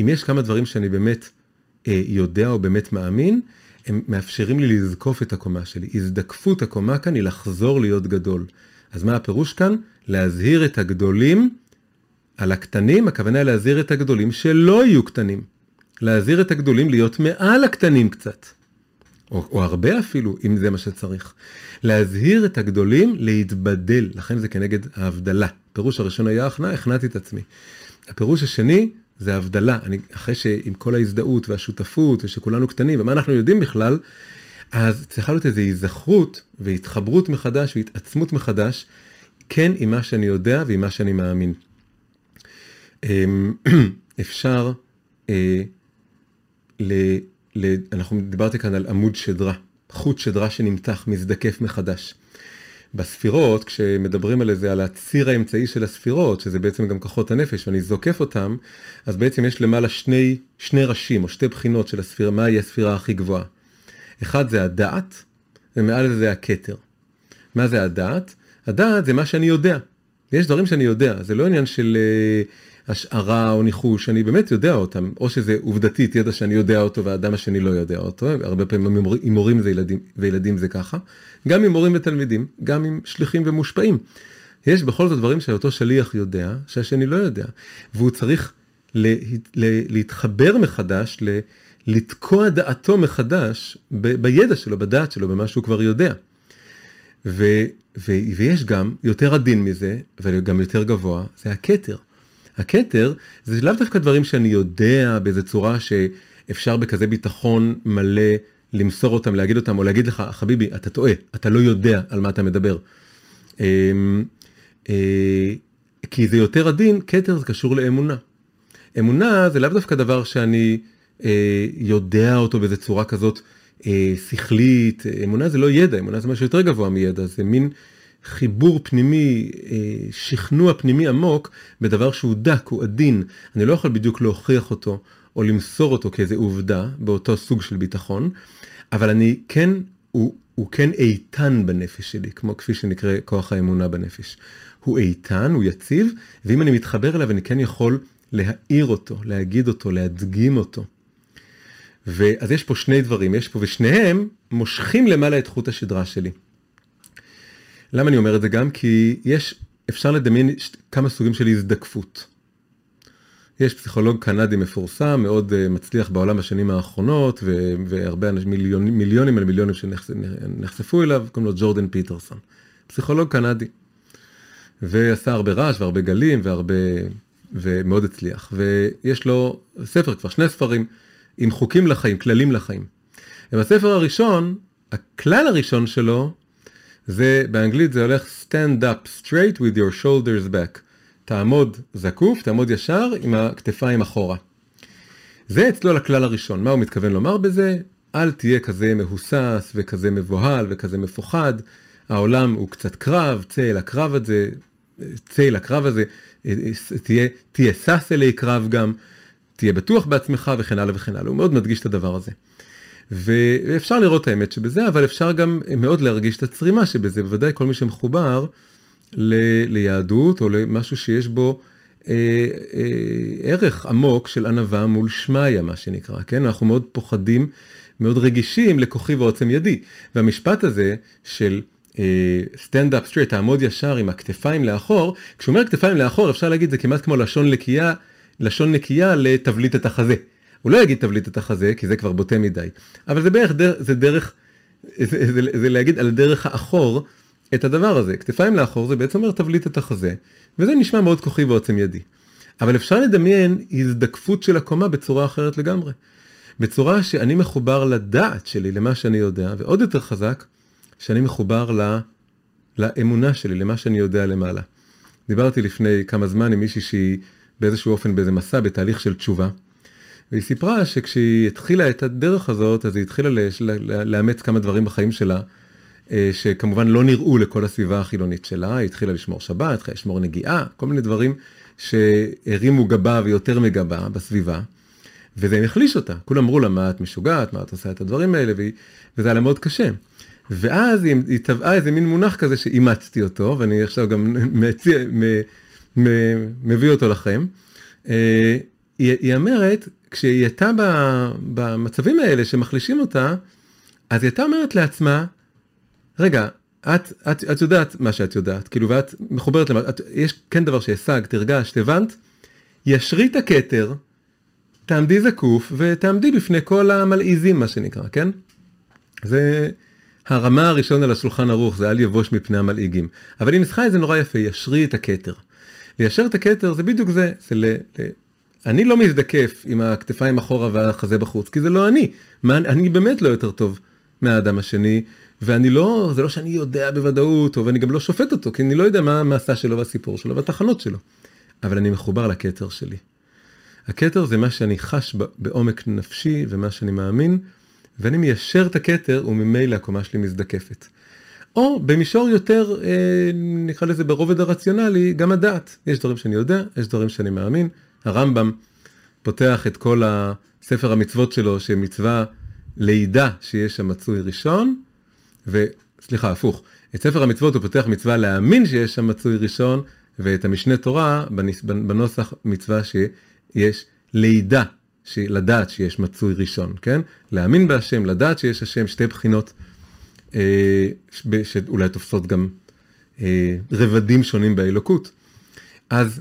אם יש כמה דברים שאני באמת אה, יודע או באמת מאמין, הם מאפשרים לי לזקוף את הקומה שלי. הזדקפות הקומה כאן היא לחזור להיות גדול. אז מה הפירוש כאן? להזהיר את הגדולים, על הקטנים, הכוונה להזהיר את הגדולים שלא יהיו קטנים. להזהיר את הגדולים להיות מעל הקטנים קצת. או, או הרבה אפילו, אם זה מה שצריך. להזהיר את הגדולים להתבדל. לכן זה כנגד ההבדלה. הפירוש הראשון היה הכנעה, הכנעתי את עצמי. הפירוש השני זה ההבדלה. אני, אחרי שעם כל ההזדהות והשותפות ושכולנו קטנים, ומה אנחנו יודעים בכלל, אז צריכה להיות איזו היזכרות והתחברות מחדש והתעצמות מחדש, כן עם מה שאני יודע ועם מה שאני מאמין. אפשר, אה, ל, ל, אנחנו דיברתי כאן על עמוד שדרה, חוט שדרה שנמתח, מזדקף מחדש. בספירות, כשמדברים על זה, על הציר האמצעי של הספירות, שזה בעצם גם כוחות הנפש, ואני זוקף אותם, אז בעצם יש למעלה שני, שני ראשים, או שתי בחינות של הספירה, מה היא הספירה הכי גבוהה. אחד זה הדעת, ומעל זה זה הכתר. מה זה הדעת? הדעת זה מה שאני יודע. ויש דברים שאני יודע, זה לא עניין של השערה או ניחוש, אני באמת יודע אותם, או שזה עובדתית ידע שאני יודע אותו והאדם השני לא יודע אותו, הרבה פעמים עם מורים וילדים זה ככה, גם עם מורים ותלמידים, גם עם שליחים ומושפעים. יש בכל זאת דברים שאותו שליח יודע, שהשני לא יודע, והוא צריך להתחבר מחדש, לתקוע דעתו מחדש בידע שלו, בדעת שלו, במה שהוא כבר יודע. ו, ו, ויש גם יותר עדין מזה, וגם יותר גבוה, זה הכתר. הכתר זה לאו דווקא דברים שאני יודע באיזו צורה שאפשר בכזה ביטחון מלא למסור אותם, להגיד אותם, או להגיד לך, חביבי, אתה טועה, אתה לא יודע על מה אתה מדבר. כי זה יותר עדין, כתר זה קשור לאמונה. אמונה זה לאו דווקא דבר שאני יודע אותו באיזו צורה כזאת שכלית. אמונה זה לא ידע, אמונה זה משהו יותר גבוה מידע, זה מין חיבור פנימי, שכנוע פנימי עמוק בדבר שהוא דק, הוא עדין. אני לא יכול בדיוק להוכיח אותו או למסור אותו כאיזו עובדה באותו סוג של ביטחון, אבל אני כן, הוא, הוא כן איתן בנפש שלי, כמו כפי שנקרא כוח האמונה בנפש. הוא איתן, הוא יציב, ואם אני מתחבר אליו אני כן יכול להאיר אותו, להגיד אותו, להדגים אותו. ואז יש פה שני דברים, יש פה, ושניהם מושכים למעלה את חוט השדרה שלי. למה אני אומר את זה גם? כי יש, אפשר לדמיין כמה סוגים של הזדקפות. יש פסיכולוג קנדי מפורסם, מאוד מצליח בעולם בשנים האחרונות, והרבה מיליונים, מיליונים על מיליונים שנחשפו אליו, קוראים לו ג'ורדן פיטרסון. פסיכולוג קנדי. ועשה הרבה רעש והרבה גלים והרבה, ומאוד הצליח. ויש לו ספר, כבר שני ספרים, עם חוקים לחיים, כללים לחיים. ובספר הראשון, הכלל הראשון שלו, זה, באנגלית זה הולך stand up straight with your shoulders back. תעמוד זקוף, תעמוד ישר עם הכתפיים אחורה. זה אצלו לכלל הראשון. מה הוא מתכוון לומר בזה? אל תהיה כזה מהוסס וכזה מבוהל וכזה מפוחד. העולם הוא קצת קרב, צא אל הקרב הזה, צא אל הקרב הזה, תהיה, תהיה סס אלי קרב גם, תהיה בטוח בעצמך וכן הלאה וכן הלאה. הוא מאוד מדגיש את הדבר הזה. ואפשר לראות את האמת שבזה, אבל אפשר גם מאוד להרגיש את הצרימה שבזה. בוודאי כל מי שמחובר ל- ליהדות או למשהו שיש בו אה, אה, ערך עמוק של ענווה מול שמיה, מה שנקרא. כן? אנחנו מאוד פוחדים, מאוד רגישים לכוחי ועוצם ידי. והמשפט הזה של stand up straight, תעמוד ישר עם הכתפיים לאחור, כשהוא אומר כתפיים לאחור אפשר להגיד זה כמעט כמו לשון נקייה, לשון נקייה לתבליט את החזה. הוא לא יגיד תבליט את החזה, כי זה כבר בוטה מדי. אבל זה בערך, זה דרך, זה, זה, זה להגיד על דרך האחור את הדבר הזה. כתפיים לאחור זה בעצם אומר תבליט את החזה, וזה נשמע מאוד כוחי ועוצם ידי. אבל אפשר לדמיין הזדקפות של הקומה בצורה אחרת לגמרי. בצורה שאני מחובר לדעת שלי, למה שאני יודע, ועוד יותר חזק, שאני מחובר ל, לאמונה שלי, למה שאני יודע למעלה. דיברתי לפני כמה זמן עם מישהי שהיא באיזשהו אופן, באיזה מסע, בתהליך של תשובה. והיא סיפרה שכשהיא התחילה את הדרך הזאת, אז היא התחילה לאמץ כמה דברים בחיים שלה, שכמובן לא נראו לכל הסביבה החילונית שלה. היא התחילה לשמור שבת, התחילה לשמור נגיעה, כל מיני דברים שהרימו גבה ויותר מגבה בסביבה. וזה מחליש אותה. כולם אמרו לה, מה את משוגעת, מה את עושה את הדברים האלה, וזה היה לה מאוד קשה. ואז היא טבעה איזה מין מונח כזה שאימצתי אותו, ואני עכשיו גם מציע, מביא אותו לכם. היא אומרת, כשהיא הייתה במצבים האלה שמחלישים אותה, אז היא הייתה אומרת לעצמה, רגע, את, את, את יודעת מה שאת יודעת, כאילו, ואת מחוברת למה, את, יש כן דבר שהשגת, הרגשת, הבנת, ישרי את הכתר, תעמדי זקוף, ותעמדי בפני כל המלעיזים, מה שנקרא, כן? זה הרמה הראשונה על השולחן ערוך, זה אל יבוש מפני המלעיגים. אבל היא ניסחה איזה נורא יפה, ישרי את הכתר. ליישר את הכתר זה בדיוק זה, זה ל... ל... אני לא מזדקף עם הכתפיים אחורה והחזה בחוץ, כי זה לא אני. מה, אני באמת לא יותר טוב מהאדם השני, ואני לא, זה לא שאני יודע בוודאות, ואני גם לא שופט אותו, כי אני לא יודע מה המעשה שלו והסיפור שלו והתחנות שלו. אבל אני מחובר לכתר שלי. הכתר זה מה שאני חש בעומק נפשי ומה שאני מאמין, ואני מיישר את הכתר וממילא הקומה שלי מזדקפת. או במישור יותר, נקרא לזה ברובד הרציונלי, גם הדעת. יש דברים שאני יודע, יש דברים שאני מאמין. הרמב"ם פותח את כל הספר המצוות שלו, שמצווה לידע שיש שם מצוי ראשון, וסליחה, הפוך. את ספר המצוות הוא פותח מצווה להאמין שיש שם מצוי ראשון, ואת המשנה תורה בנוסח מצווה שיש לידע, לדעת שיש מצוי ראשון, כן? להאמין בהשם, לדעת שיש השם, שתי בחינות אה, שאולי תופסות גם אה, רבדים שונים באלוקות. אז,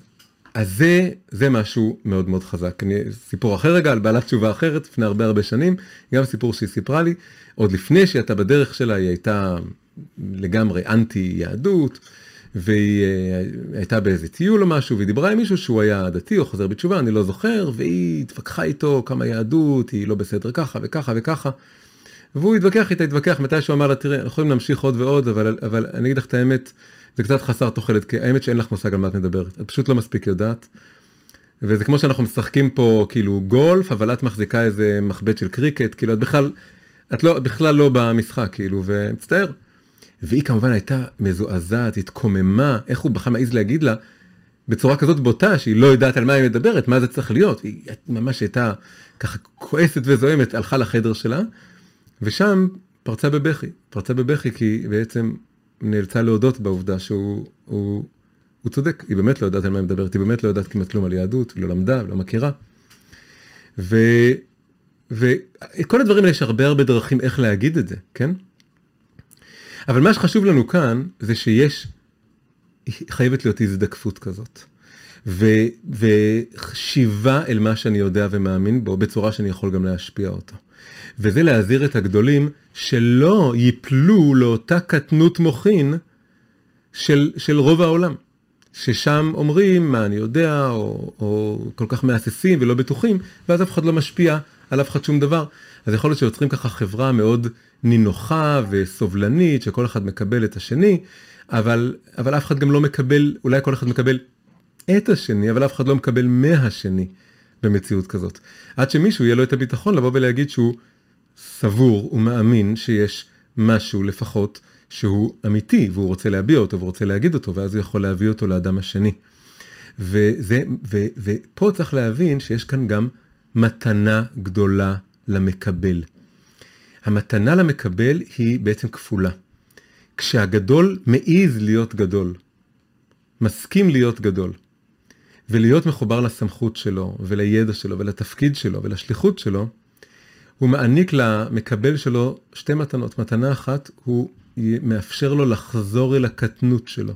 אז זה, זה משהו מאוד מאוד חזק. אני, סיפור אחר רגע, על בעלת תשובה אחרת, לפני הרבה הרבה שנים, גם סיפור שהיא סיפרה לי, עוד לפני שהיא הייתה בדרך שלה, היא הייתה לגמרי אנטי יהדות, והיא הייתה באיזה טיול או משהו, והיא דיברה עם מישהו שהוא היה דתי או חוזר בתשובה, אני לא זוכר, והיא התווכחה איתו כמה יהדות, היא לא בסדר ככה וככה וככה, והוא התווכח איתה, התווכח, מתי שהוא אמר לה, תראה, אנחנו יכולים להמשיך עוד ועוד, אבל, אבל אני אגיד לך את האמת, זה קצת חסר תוחלת, כי האמת שאין לך מושג על מה את מדברת, את פשוט לא מספיק יודעת, וזה כמו שאנחנו משחקים פה כאילו גולף, אבל את מחזיקה איזה מחבט של קריקט, כאילו את בכלל, את לא, בכלל לא במשחק, כאילו, ומצטער. והיא כמובן הייתה מזועזעת, התקוממה, איך הוא בכלל מעז להגיד לה, בצורה כזאת בוטה, שהיא לא יודעת על מה היא מדברת, מה זה צריך להיות. היא ממש הייתה ככה כועסת וזוהמת, הלכה לחדר שלה, ושם פרצה בבכי. פרצה בבכי כי היא בעצם נאלצה להודות בעובדה שהוא הוא, הוא צודק. היא באמת לא יודעת על מה היא מדברת, היא באמת לא יודעת כמעט כלום על יהדות, לא למדה, לא מכירה. ו, וכל הדברים האלה יש הרבה הרבה דרכים איך להגיד את זה, כן? אבל מה שחשוב לנו כאן, זה שיש, חייבת להיות הזדקפות כזאת. ו, וחשיבה אל מה שאני יודע ומאמין בו, בצורה שאני יכול גם להשפיע אותו. וזה להזהיר את הגדולים, שלא ייפלו לאותה קטנות מוחין, של, של רוב העולם. ששם אומרים, מה אני יודע, או, או כל כך מעססים ולא בטוחים, ואז אף אחד לא משפיע על אף אחד שום דבר. אז יכול להיות שיוצרים ככה חברה מאוד נינוחה וסובלנית, שכל אחד מקבל את השני, אבל, אבל אף אחד גם לא מקבל, אולי כל אחד מקבל את השני, אבל אף אחד לא מקבל מהשני במציאות כזאת. עד שמישהו יהיה לו את הביטחון לבוא ולהגיד שהוא סבור ומאמין שיש משהו לפחות שהוא אמיתי, והוא רוצה להביע אותו ורוצה להגיד אותו, ואז הוא יכול להביא אותו לאדם השני. וזה, ו, ופה צריך להבין שיש כאן גם מתנה גדולה למקבל. המתנה למקבל היא בעצם כפולה. כשהגדול מעיז להיות גדול, מסכים להיות גדול, ולהיות מחובר לסמכות שלו, ולידע שלו, ולתפקיד שלו, ולשליחות שלו, הוא מעניק למקבל שלו שתי מתנות. מתנה אחת, הוא מאפשר לו לחזור אל הקטנות שלו.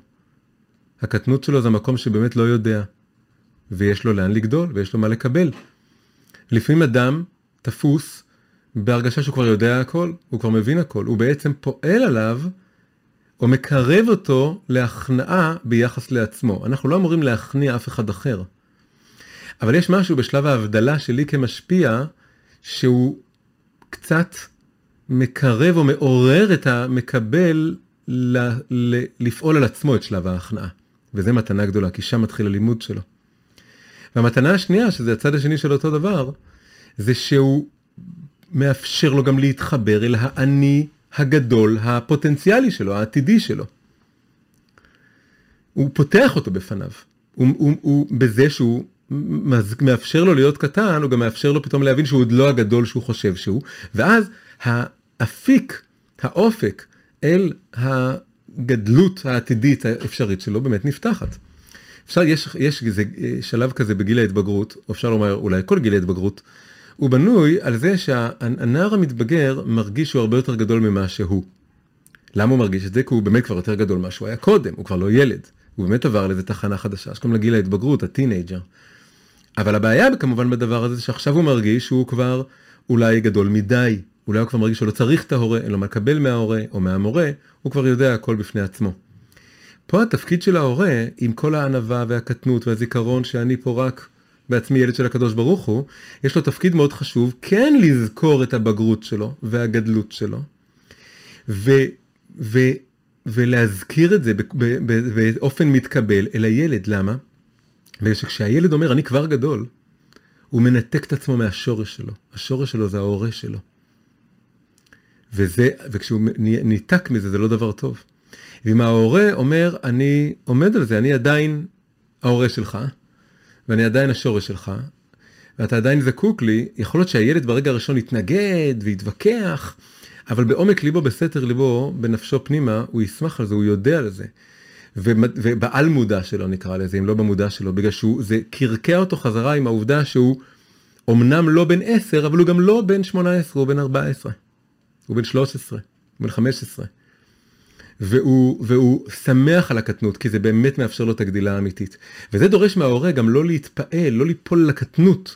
הקטנות שלו זה המקום שבאמת לא יודע, ויש לו לאן לגדול, ויש לו מה לקבל. לפעמים אדם תפוס, בהרגשה שהוא כבר יודע הכל, הוא כבר מבין הכל, הוא בעצם פועל עליו, או מקרב אותו להכנעה ביחס לעצמו. אנחנו לא אמורים להכניע אף אחד אחר. אבל יש משהו בשלב ההבדלה שלי כמשפיע, שהוא קצת מקרב או מעורר את המקבל ל- ל- לפעול על עצמו את שלב ההכנעה. וזה מתנה גדולה, כי שם מתחיל הלימוד שלו. והמתנה השנייה, שזה הצד השני של אותו דבר, זה שהוא מאפשר לו גם להתחבר אל האני הגדול, הפוטנציאלי שלו, העתידי שלו. הוא פותח אותו בפניו. הוא, הוא, הוא, בזה שהוא מאפשר לו להיות קטן, הוא גם מאפשר לו פתאום להבין שהוא עוד לא הגדול שהוא חושב שהוא. ואז האפיק, האופק, אל הגדלות העתידית האפשרית שלו באמת נפתחת. אפשר, יש, יש איזה שלב כזה בגיל ההתבגרות, או אפשר לומר אולי כל גיל ההתבגרות, הוא בנוי על זה שהנער המתבגר מרגיש שהוא הרבה יותר גדול ממה שהוא. למה הוא מרגיש את זה? כי הוא באמת כבר יותר גדול ממה שהוא היה קודם, הוא כבר לא ילד. הוא באמת עבר לזה תחנה חדשה, שקוראים לגיל ההתבגרות, הטינג'ר. אבל הבעיה כמובן בדבר הזה, שעכשיו הוא מרגיש שהוא כבר אולי גדול מדי, אולי הוא כבר מרגיש שלא צריך את ההורה, אלא מקבל מההורה או מהמורה, הוא כבר יודע הכל בפני עצמו. פה התפקיד של ההורה, עם כל הענווה והקטנות והזיכרון שאני פה רק בעצמי ילד של הקדוש ברוך הוא, יש לו תפקיד מאוד חשוב, כן לזכור את הבגרות שלו והגדלות שלו, ו, ו, ולהזכיר את זה באופן מתקבל אל הילד. למה? וכשהילד אומר, אני כבר גדול, הוא מנתק את עצמו מהשורש שלו. השורש שלו זה ההורה שלו. וזה, וכשהוא ניתק מזה, זה לא דבר טוב. ואם ההורה אומר, אני עומד על זה, אני עדיין ההורה שלך, ואני עדיין השורש שלך, ואתה עדיין זקוק לי, יכול להיות שהילד ברגע הראשון יתנגד ויתווכח, אבל בעומק ליבו, בסתר ליבו, בנפשו פנימה, הוא ישמח על זה, הוא יודע על זה. ובעל מודע שלו נקרא לזה, אם לא במודע שלו, בגלל שהוא, זה קרקע אותו חזרה עם העובדה שהוא אמנם לא בן עשר, אבל הוא גם לא בן שמונה עשרה, הוא בן ארבע עשרה, הוא בן שלוש עשרה, הוא בן חמש עשרה. והוא, והוא שמח על הקטנות, כי זה באמת מאפשר לו את הגדילה האמיתית. וזה דורש מההורה גם לא להתפעל, לא ליפול לקטנות,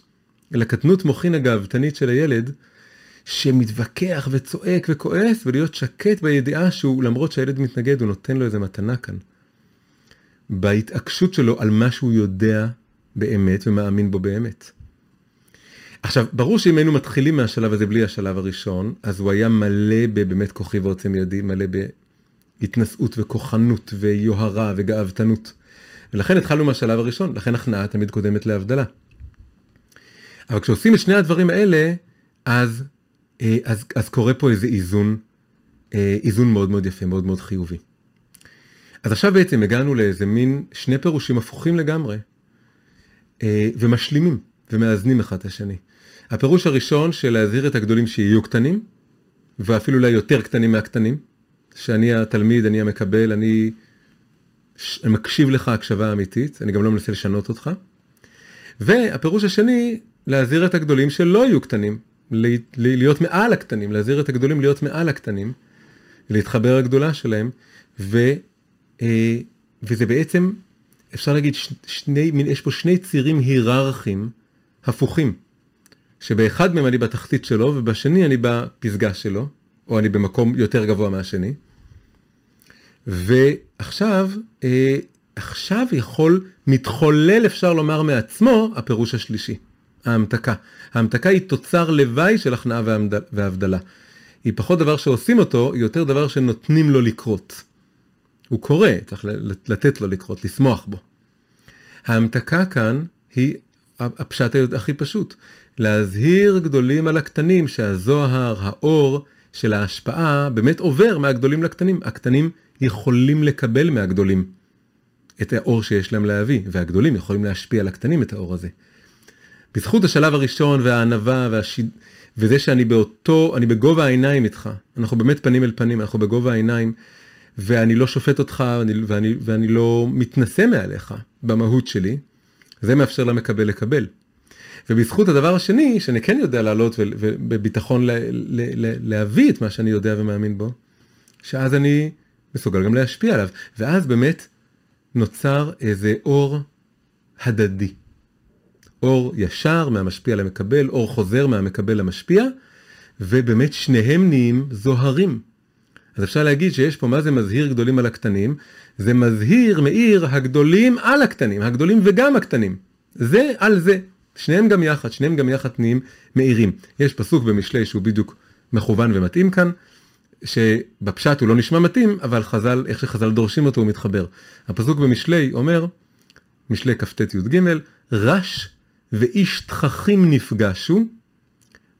לקטנות מוחין הגאוותנית של הילד, שמתווכח וצועק וכועס, ולהיות שקט בידיעה שהוא, למרות שהילד מתנגד, הוא נותן לו איזה מתנה כאן. בהתעקשות שלו על מה שהוא יודע באמת ומאמין בו באמת. עכשיו, ברור שאם היינו מתחילים מהשלב הזה בלי השלב הראשון, אז הוא היה מלא באמת כוחי ועוצם ידי, מלא בהתנשאות וכוחנות ויוהרה וגאוותנות. ולכן התחלנו מהשלב הראשון, לכן הכנעה תמיד קודמת להבדלה. אבל כשעושים את שני הדברים האלה, אז, אז, אז קורה פה איזה איזון, איזון מאוד מאוד יפה, מאוד מאוד חיובי. אז עכשיו בעצם הגענו לאיזה מין שני פירושים הפוכים לגמרי, ומשלימים ומאזנים אחד את השני. הפירוש הראשון של להזהיר את הגדולים שיהיו קטנים, ואפילו אולי יותר קטנים מהקטנים, שאני התלמיד, אני המקבל, אני מקשיב לך הקשבה אמיתית, אני גם לא מנסה לשנות אותך. והפירוש השני, להזהיר את הגדולים שלא יהיו קטנים, להיות מעל הקטנים, להזהיר את הגדולים להיות מעל הקטנים, להתחבר הגדולה שלהם, ו... וזה בעצם, אפשר להגיד, שני, יש פה שני צירים היררכיים הפוכים, שבאחד מהם אני בתחתית שלו, ובשני אני בפסגה שלו, או אני במקום יותר גבוה מהשני. ועכשיו, עכשיו יכול, מתחולל אפשר לומר מעצמו, הפירוש השלישי, ההמתקה. ההמתקה היא תוצר לוואי של הכנעה והבדלה. היא פחות דבר שעושים אותו, היא יותר דבר שנותנים לו לקרות. הוא קורא, צריך לתת לו לקרות, לשמוח בו. ההמתקה כאן היא הפשט הכי פשוט. להזהיר גדולים על הקטנים, שהזוהר, האור של ההשפעה, באמת עובר מהגדולים לקטנים. הקטנים יכולים לקבל מהגדולים את האור שיש להם להביא, והגדולים יכולים להשפיע על הקטנים את האור הזה. בזכות השלב הראשון והענווה והשיד... וזה שאני באותו, אני בגובה העיניים איתך. אנחנו באמת פנים אל פנים, אנחנו בגובה העיניים. ואני לא שופט אותך, ואני, ואני, ואני לא מתנסה מעליך במהות שלי, זה מאפשר למקבל לקבל. ובזכות הדבר השני, שאני כן יודע לעלות ובביטחון ל, ל, ל, להביא את מה שאני יודע ומאמין בו, שאז אני מסוגל גם להשפיע עליו. ואז באמת נוצר איזה אור הדדי. אור ישר מהמשפיע למקבל, אור חוזר מהמקבל למשפיע, ובאמת שניהם נהיים זוהרים. אז אפשר להגיד שיש פה מה זה מזהיר גדולים על הקטנים, זה מזהיר מאיר הגדולים על הקטנים, הגדולים וגם הקטנים. זה על זה, שניהם גם יחד, שניהם גם יחד נהיים מאירים. יש פסוק במשלי שהוא בדיוק מכוון ומתאים כאן, שבפשט הוא לא נשמע מתאים, אבל חזל, איך שחזל דורשים אותו הוא מתחבר. הפסוק במשלי אומר, משלי כ"ט י"ג, רש ואיש תככים נפגשו,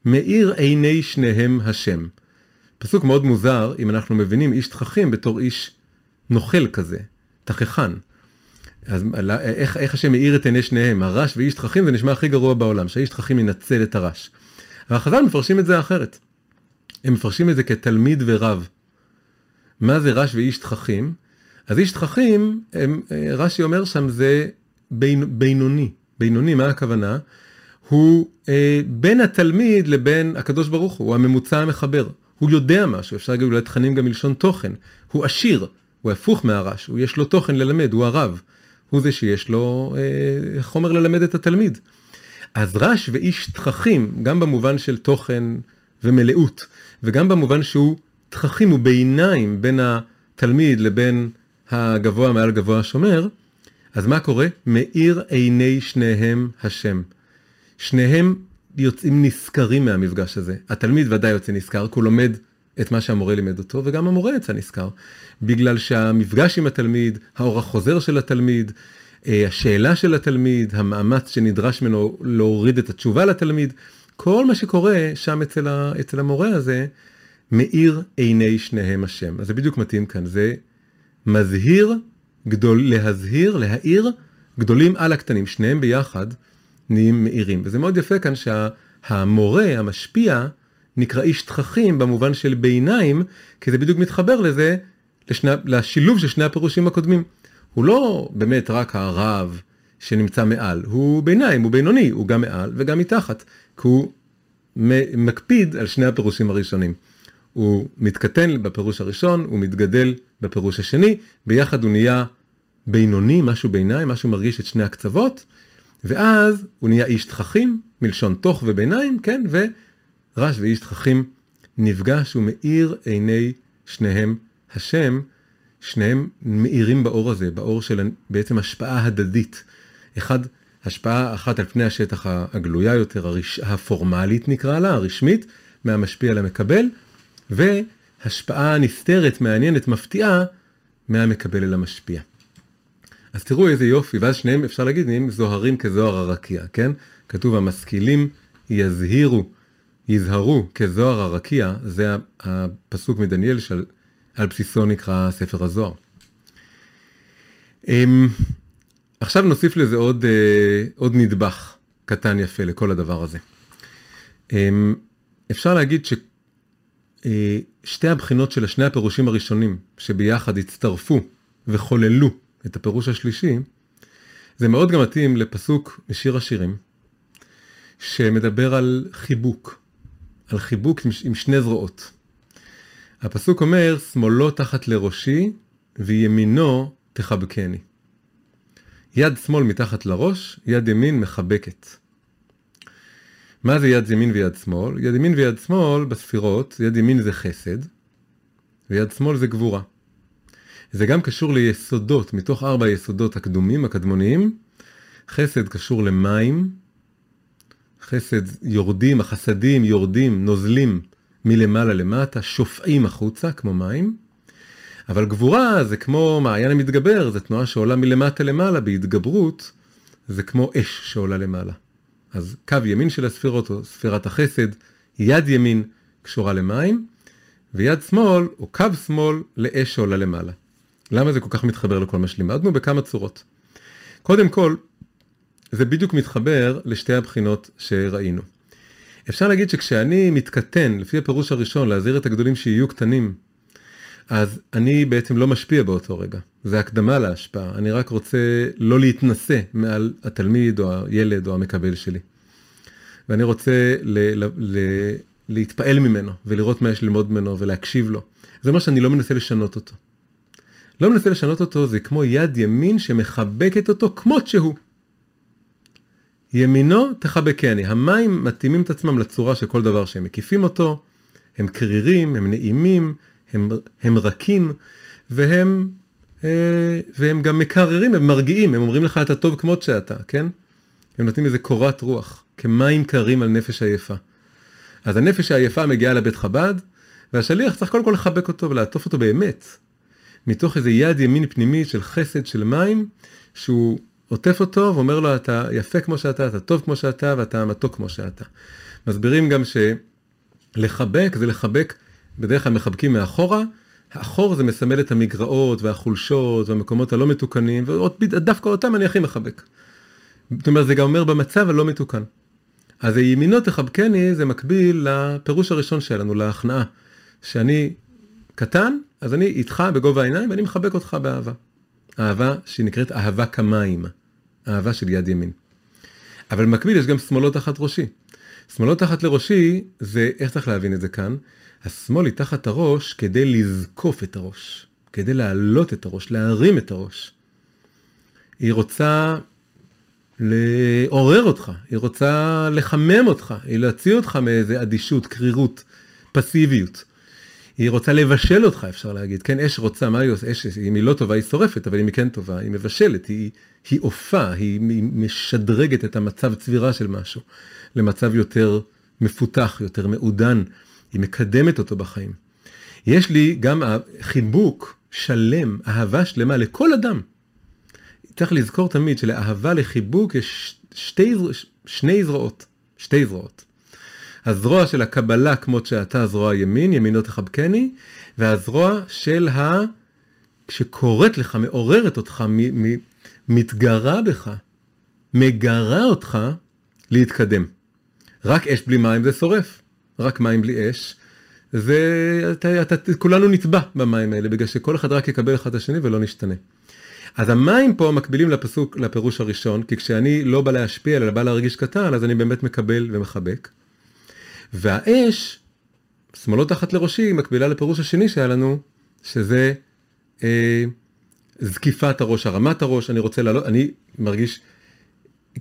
מאיר עיני שניהם השם. פסוק מאוד מוזר, אם אנחנו מבינים איש תככים בתור איש נוחל כזה, תככן. אז איך, איך השם מאיר את עיני שניהם? הרש ואיש תככים זה נשמע הכי גרוע בעולם, שהאיש תככים ינצל את הרש. אבל החז"ל מפרשים את זה אחרת. הם מפרשים את זה כתלמיד ורב. מה זה רש ואיש תככים? אז איש תככים, רש"י אומר שם זה בין, בינוני. בינוני, מה הכוונה? הוא אה, בין התלמיד לבין הקדוש ברוך הוא, הוא הממוצע המחבר. הוא יודע משהו, אפשר להגיד, אולי תכנים גם מלשון תוכן. הוא עשיר, הוא הפוך מהרש, הוא יש לו תוכן ללמד, הוא הרב. הוא זה שיש לו אה, חומר ללמד את התלמיד. אז רש ואיש תככים, גם במובן של תוכן ומלאות, וגם במובן שהוא תככים, הוא ביניים בין התלמיד לבין הגבוה מעל גבוה השומר, אז מה קורה? מאיר עיני שניהם השם. שניהם יוצאים נזכרים מהמפגש הזה. התלמיד ודאי יוצא נזכר, כי הוא לומד את מה שהמורה לימד אותו, וגם המורה יצא נזכר. בגלל שהמפגש עם התלמיד, האור החוזר של התלמיד, השאלה של התלמיד, המאמץ שנדרש ממנו להוריד את התשובה לתלמיד, כל מה שקורה שם אצל, ה, אצל המורה הזה, מאיר עיני שניהם השם. אז זה בדיוק מתאים כאן, זה מזהיר, גדול, להזהיר, להאיר, גדולים על הקטנים, שניהם ביחד, נהיים מאירים. וזה מאוד יפה כאן שהמורה, המשפיע, נקרא איש תככים במובן של ביניים, כי זה בדיוק מתחבר לזה, לשני, לשילוב של שני הפירושים הקודמים. הוא לא באמת רק הרב שנמצא מעל, הוא ביניים, הוא בינוני, הוא גם מעל וגם מתחת, כי הוא מקפיד על שני הפירושים הראשונים. הוא מתקטן בפירוש הראשון, הוא מתגדל בפירוש השני, ביחד הוא נהיה בינוני, משהו ביניים, משהו מרגיש את שני הקצוות, ואז הוא נהיה איש תככים, מלשון תוך וביניים, כן, ורש ואיש תככים נפגש ומאיר עיני שניהם השם, שניהם מאירים באור הזה, באור של בעצם השפעה הדדית. אחד, השפעה אחת על פני השטח הגלויה יותר, הרש... הפורמלית נקרא לה, הרשמית, מהמשפיע למקבל, והשפעה נסתרת, מעניינת, מפתיעה, מהמקבל אל המשפיע. אז תראו איזה יופי, ואז שניהם אפשר להגיד, הם זוהרים כזוהר הרקיע, כן? כתוב, המשכילים יזהירו, יזהרו כזוהר הרקיע, זה הפסוק מדניאל של... על בסיסו נקרא ספר הזוהר. עכשיו נוסיף לזה עוד, עוד נדבך קטן יפה לכל הדבר הזה. אפשר להגיד ששתי הבחינות של שני הפירושים הראשונים, שביחד הצטרפו וחוללו את הפירוש השלישי, זה מאוד גם מתאים לפסוק משיר השירים, שמדבר על חיבוק, על חיבוק עם שני זרועות. הפסוק אומר, שמאלו תחת לראשי וימינו תחבקני. יד שמאל מתחת לראש, יד ימין מחבקת. מה זה יד ימין ויד שמאל? יד ימין ויד שמאל בספירות, יד ימין זה חסד, ויד שמאל זה גבורה. זה גם קשור ליסודות, מתוך ארבע יסודות הקדומים, הקדמוניים. חסד קשור למים, חסד יורדים, החסדים יורדים, נוזלים. מלמעלה למטה, שופעים החוצה כמו מים, אבל גבורה זה כמו מעיין המתגבר, זה תנועה שעולה מלמטה למעלה, בהתגברות זה כמו אש שעולה למעלה. אז קו ימין של הספירות או ספירת החסד, יד ימין קשורה למים, ויד שמאל או קו שמאל לאש שעולה למעלה. למה זה כל כך מתחבר לכל מה שלימדנו? בכמה צורות. קודם כל, זה בדיוק מתחבר לשתי הבחינות שראינו. אפשר להגיד שכשאני מתקטן, לפי הפירוש הראשון, להזהיר את הגדולים שיהיו קטנים, אז אני בעצם לא משפיע באותו רגע. זה הקדמה להשפעה. אני רק רוצה לא להתנסה מעל התלמיד או הילד או המקבל שלי. ואני רוצה ל- ל- ל- להתפעל ממנו ולראות מה יש ללמוד ממנו ולהקשיב לו. זה מה שאני לא מנסה לשנות אותו. לא מנסה לשנות אותו, זה כמו יד ימין שמחבקת אותו כמות שהוא. ימינו תחבקני. המים מתאימים את עצמם לצורה של כל דבר שהם מקיפים אותו, הם קרירים, הם נעימים, הם, הם רכים, והם, והם גם מקררים, הם מרגיעים, הם אומרים לך אתה טוב כמות שאתה, כן? הם נותנים איזה קורת רוח, כמים קרים על נפש עייפה. אז הנפש העייפה מגיעה לבית חב"ד, והשליח צריך קודם כל לחבק אותו ולעטוף אותו באמת, מתוך איזה יד ימין פנימי של חסד של מים, שהוא... עוטף אותו ואומר לו, אתה יפה כמו שאתה, אתה טוב כמו שאתה, ואתה מתוק כמו שאתה. מסבירים גם שלחבק זה לחבק, בדרך כלל מחבקים מאחורה, האחור זה מסמל את המגרעות והחולשות והמקומות הלא מתוקנים, ודווקא אותם אני הכי מחבק. זאת אומרת, זה גם אומר במצב הלא מתוקן. אז הימינו תחבקני זה מקביל לפירוש הראשון שלנו, להכנעה, שאני קטן, אז אני איתך בגובה העיניים ואני מחבק אותך באהבה. אהבה שנקראת אהבה כמיים, אהבה של יד ימין. אבל במקביל יש גם שמאלו תחת ראשי. שמאלו תחת לראשי, זה, איך צריך להבין את זה כאן? השמאל היא תחת הראש כדי לזקוף את הראש, כדי להעלות את הראש, להרים את הראש. היא רוצה לעורר אותך, היא רוצה לחמם אותך, היא להציע אותך מאיזה אדישות, קרירות, פסיביות. היא רוצה לבשל אותך, אפשר להגיד. כן, אש רוצה, מה היא עושה? אש, אם היא לא טובה, היא שורפת, אבל אם היא כן טובה, היא מבשלת, היא, היא אופה, היא, היא משדרגת את המצב צבירה של משהו, למצב יותר מפותח, יותר מעודן, היא מקדמת אותו בחיים. יש לי גם חיבוק שלם, אהבה שלמה לכל אדם. צריך לזכור תמיד שלאהבה לחיבוק יש שתי, שני זרועות, שתי זרועות. הזרוע של הקבלה כמות שאתה, זרוע ימין, ימינו תחבקני, והזרוע של ה... שקוראת לך, מעוררת אותך, מ... מ... מתגרה בך, מגרה אותך להתקדם. רק אש בלי מים זה שורף, רק מים בלי אש, זה... אתה... אתה... כולנו נטבע במים האלה, בגלל שכל אחד רק יקבל אחד השני ולא נשתנה. אז המים פה מקבילים לפסוק, לפירוש הראשון, כי כשאני לא בא להשפיע, אלא בא להרגיש קטן, אז אני באמת מקבל ומחבק. והאש, שמאלות תחת לראשי, מקבילה לפירוש השני שהיה לנו, שזה אה, זקיפת הראש, הרמת הראש, אני רוצה לעלות, אני מרגיש,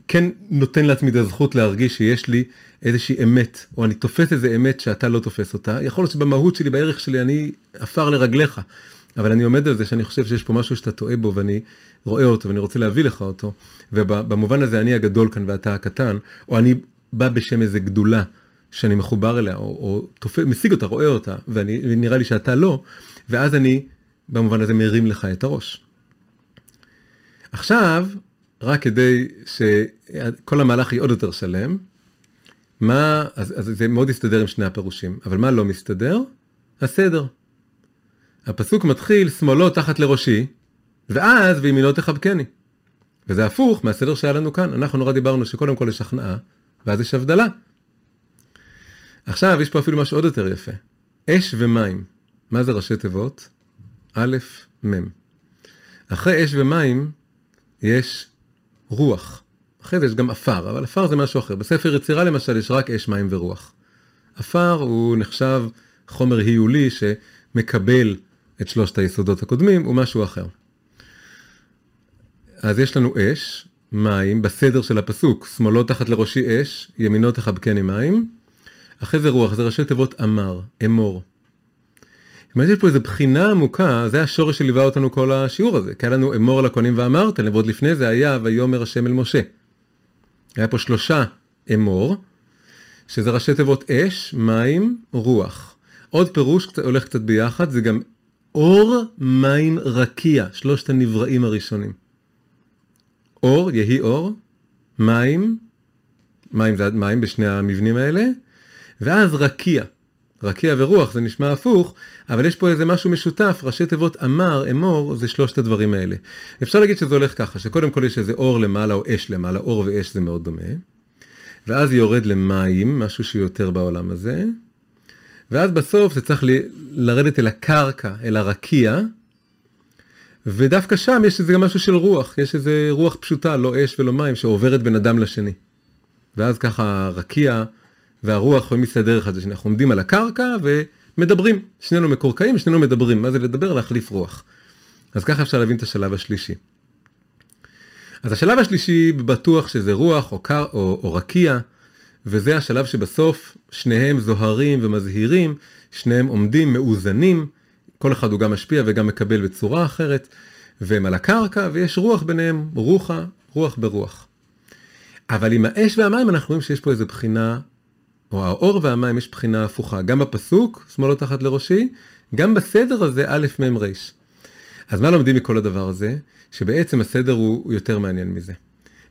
כן נותן לעצמי את הזכות להרגיש שיש לי איזושהי אמת, או אני תופס איזו אמת שאתה לא תופס אותה, יכול להיות שבמהות שלי, בערך שלי, אני אפר לרגליך, אבל אני עומד על זה שאני חושב שיש פה משהו שאתה טועה בו, ואני רואה אותו, ואני רוצה להביא לך אותו, ובמובן הזה אני הגדול כאן ואתה הקטן, או אני בא בשם איזו גדולה, שאני מחובר אליה, או, או תופס, משיג אותה, רואה אותה, ואני, ונראה לי שאתה לא, ואז אני, במובן הזה, מרים לך את הראש. עכשיו, רק כדי שכל המהלך יהיה עוד יותר שלם, מה, אז, אז זה מאוד יסתדר עם שני הפירושים, אבל מה לא מסתדר? הסדר. הפסוק מתחיל, שמאלו תחת לראשי, ואז וימינו תחבקני. וזה הפוך מהסדר שהיה לנו כאן. אנחנו נורא דיברנו שקודם כל יש הכנעה, ואז יש הבדלה. עכשיו יש פה אפילו משהו עוד יותר יפה. אש ומים. מה זה ראשי תיבות? א', מ'. אחרי אש ומים יש רוח. אחרי זה יש גם אפר, אבל אפר זה משהו אחר. בספר יצירה למשל יש רק אש, מים ורוח. אפר הוא נחשב חומר היולי שמקבל את שלושת היסודות הקודמים, הוא משהו אחר. אז יש לנו אש, מים, בסדר של הפסוק. שמאלו תחת לראשי אש, ימינו תחבקני מים. אחרי זה רוח, זה ראשי תיבות אמר, אמור. אם יש פה איזו בחינה עמוקה, זה השורש שליווה אותנו כל השיעור הזה. כי היה לנו אמור לכהנים ואמרת, ועוד לפני זה היה ויאמר השם אל משה. היה פה שלושה אמור, שזה ראשי תיבות אש, מים, רוח. עוד פירוש הולך קצת ביחד, זה גם אור, מים, רקיע, שלושת הנבראים הראשונים. אור, יהי אור, מים, מים זה מים בשני המבנים האלה, ואז רקיע, רקיע ורוח, זה נשמע הפוך, אבל יש פה איזה משהו משותף, ראשי תיבות אמר, אמור, זה שלושת הדברים האלה. אפשר להגיד שזה הולך ככה, שקודם כל יש איזה אור למעלה או אש למעלה, אור ואש זה מאוד דומה, ואז יורד למים, משהו שיותר בעולם הזה, ואז בסוף זה צריך ל... לרדת אל הקרקע, אל הרקיע, ודווקא שם יש איזה משהו של רוח, יש איזה רוח פשוטה, לא אש ולא מים, שעוברת בין אדם לשני. ואז ככה רקיע, והרוח יכולים להסתדר אחד לשני. אנחנו עומדים על הקרקע ומדברים. שנינו מקורקעים, שנינו מדברים. מה זה לדבר? להחליף רוח. אז ככה אפשר להבין את השלב השלישי. אז השלב השלישי בטוח שזה רוח או, קר, או, או רקיע, וזה השלב שבסוף שניהם זוהרים ומזהירים, שניהם עומדים, מאוזנים, כל אחד הוא גם משפיע וגם מקבל בצורה אחרת, והם על הקרקע ויש רוח ביניהם, רוחה, רוח ברוח. אבל עם האש והמים אנחנו רואים שיש פה איזו בחינה רוח, או האור והמים יש בחינה הפוכה, גם בפסוק, שמאלו תחת לראשי, גם בסדר הזה א' מ' ר'. אז מה לומדים מכל הדבר הזה? שבעצם הסדר הוא יותר מעניין מזה.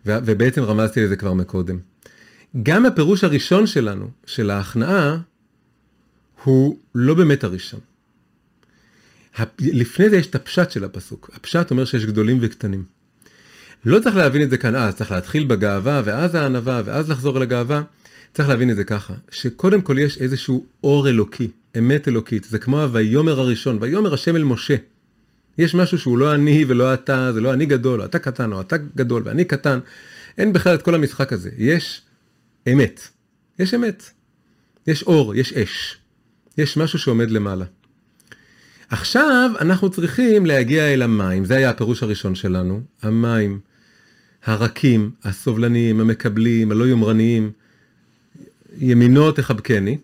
ובעצם רמזתי לזה כבר מקודם. גם הפירוש הראשון שלנו, של ההכנעה, הוא לא באמת הראשון. לפני זה יש את הפשט של הפסוק. הפשט אומר שיש גדולים וקטנים. לא צריך להבין את זה כאן, אז צריך להתחיל בגאווה, ואז הענווה, ואז לחזור לגאווה. צריך להבין את זה ככה, שקודם כל יש איזשהו אור אלוקי, אמת אלוקית, זה כמו הויומר הראשון, ויומר השם אל משה. יש משהו שהוא לא אני ולא אתה, זה לא אני גדול, או אתה קטן, או אתה גדול ואני קטן, אין בכלל את כל המשחק הזה, יש אמת, יש אמת, יש אור, יש אש, יש משהו שעומד למעלה. עכשיו אנחנו צריכים להגיע אל המים, זה היה הפירוש הראשון שלנו, המים, הרקים, הסובלניים, המקבלים, הלא יומרניים, ימינו תחבקני,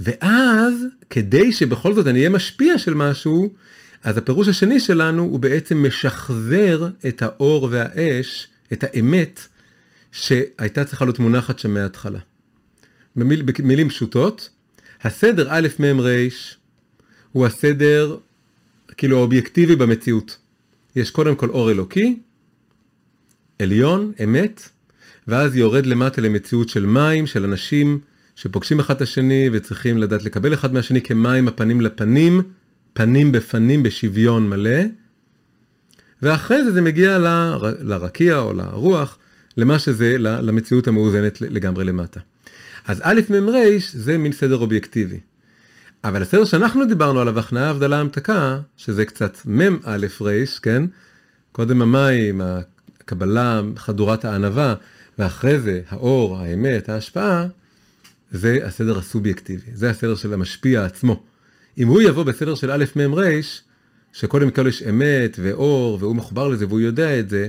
ואז כדי שבכל זאת אני אהיה משפיע של משהו, אז הפירוש השני שלנו הוא בעצם משחזר את האור והאש, את האמת שהייתה צריכה להיות מונחת שם מההתחלה. במיל, במילים פשוטות, הסדר א' מ' ר' הוא הסדר כאילו האובייקטיבי במציאות. יש קודם כל אור אלוקי, עליון, אמת, ואז יורד למטה למציאות של מים, של אנשים שפוגשים אחד את השני וצריכים לדעת לקבל אחד מהשני כמים הפנים לפנים, פנים בפנים בשוויון מלא. ואחרי זה זה מגיע ל... לרקיע או לרוח, למה שזה, למציאות המאוזנת לגמרי למטה. אז א' ממרש זה מין סדר אובייקטיבי. אבל הסדר שאנחנו דיברנו עליו, הכנעה, הבדלה, המתקה, שזה קצת מם א' ר', כן? קודם המים, הקבלה, חדורת הענבה, ואחרי זה האור, האמת, ההשפעה, זה הסדר הסובייקטיבי, זה הסדר של המשפיע עצמו. אם הוא יבוא בסדר של א' מ' ר', שקודם כל יש אמת ואור, והוא מחובר לזה והוא יודע את זה,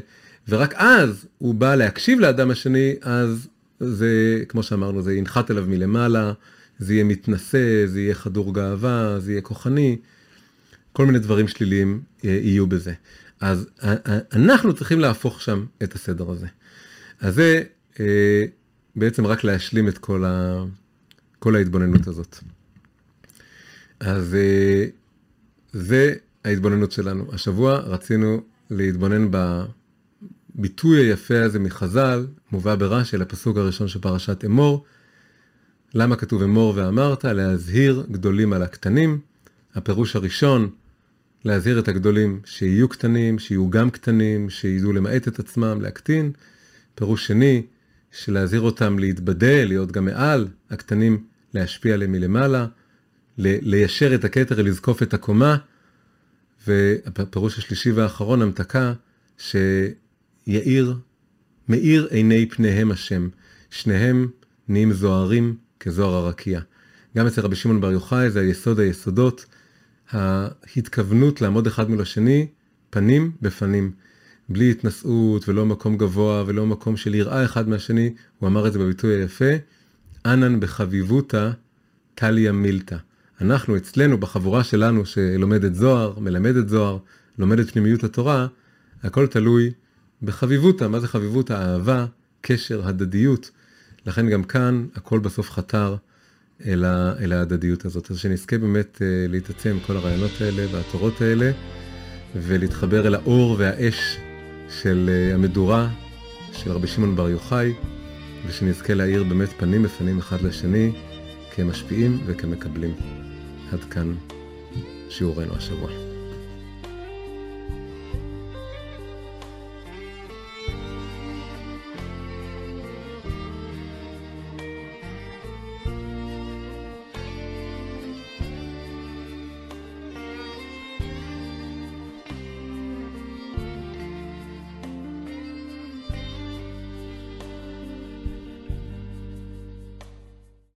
ורק אז הוא בא להקשיב לאדם השני, אז זה, כמו שאמרנו, זה ינחת אליו מלמעלה, זה יהיה מתנשא, זה יהיה חדור גאווה, זה יהיה כוחני, כל מיני דברים שליליים יהיו בזה. אז אנחנו צריכים להפוך שם את הסדר הזה. אז זה בעצם רק להשלים את כל, ה, כל ההתבוננות הזאת. אז זה ההתבוננות שלנו. השבוע רצינו להתבונן בביטוי היפה הזה מחז"ל, מובא ברש"י, אל הפסוק הראשון של פרשת אמור. למה כתוב אמור ואמרת? להזהיר גדולים על הקטנים. הפירוש הראשון, להזהיר את הגדולים שיהיו קטנים, שיהיו גם קטנים, שידעו למעט את עצמם, להקטין. פירוש שני, שלהזהיר אותם להתבדל, להיות גם מעל הקטנים, להשפיע עליהם מלמעלה, ליישר את הכתר, לזקוף את הקומה. והפירוש השלישי והאחרון, המתקה, שיאיר, מאיר עיני פניהם השם. שניהם נהיים זוהרים כזוהר הרקיע. גם אצל רבי שמעון בר יוחאי, זה היסוד היסודות, ההתכוונות לעמוד אחד מול השני, פנים בפנים. בלי התנשאות ולא מקום גבוה ולא מקום של יראה אחד מהשני, הוא אמר את זה בביטוי היפה, אנן בחביבותה טליה מילתא. אנחנו אצלנו בחבורה שלנו שלומדת זוהר, מלמדת זוהר, לומדת פנימיות התורה, הכל תלוי בחביבותה. מה זה חביבות? האהבה, קשר, הדדיות. לכן גם כאן הכל בסוף חתר אל, ה, אל ההדדיות הזאת. אז שנזכה באמת להתעצם כל הרעיונות האלה והתורות האלה, ולהתחבר אל האור והאש של המדורה של רבי שמעון בר יוחאי, ושנזכה להאיר באמת פנים בפנים אחד לשני, כמשפיעים וכמקבלים. עד כאן שיעורנו השבוע.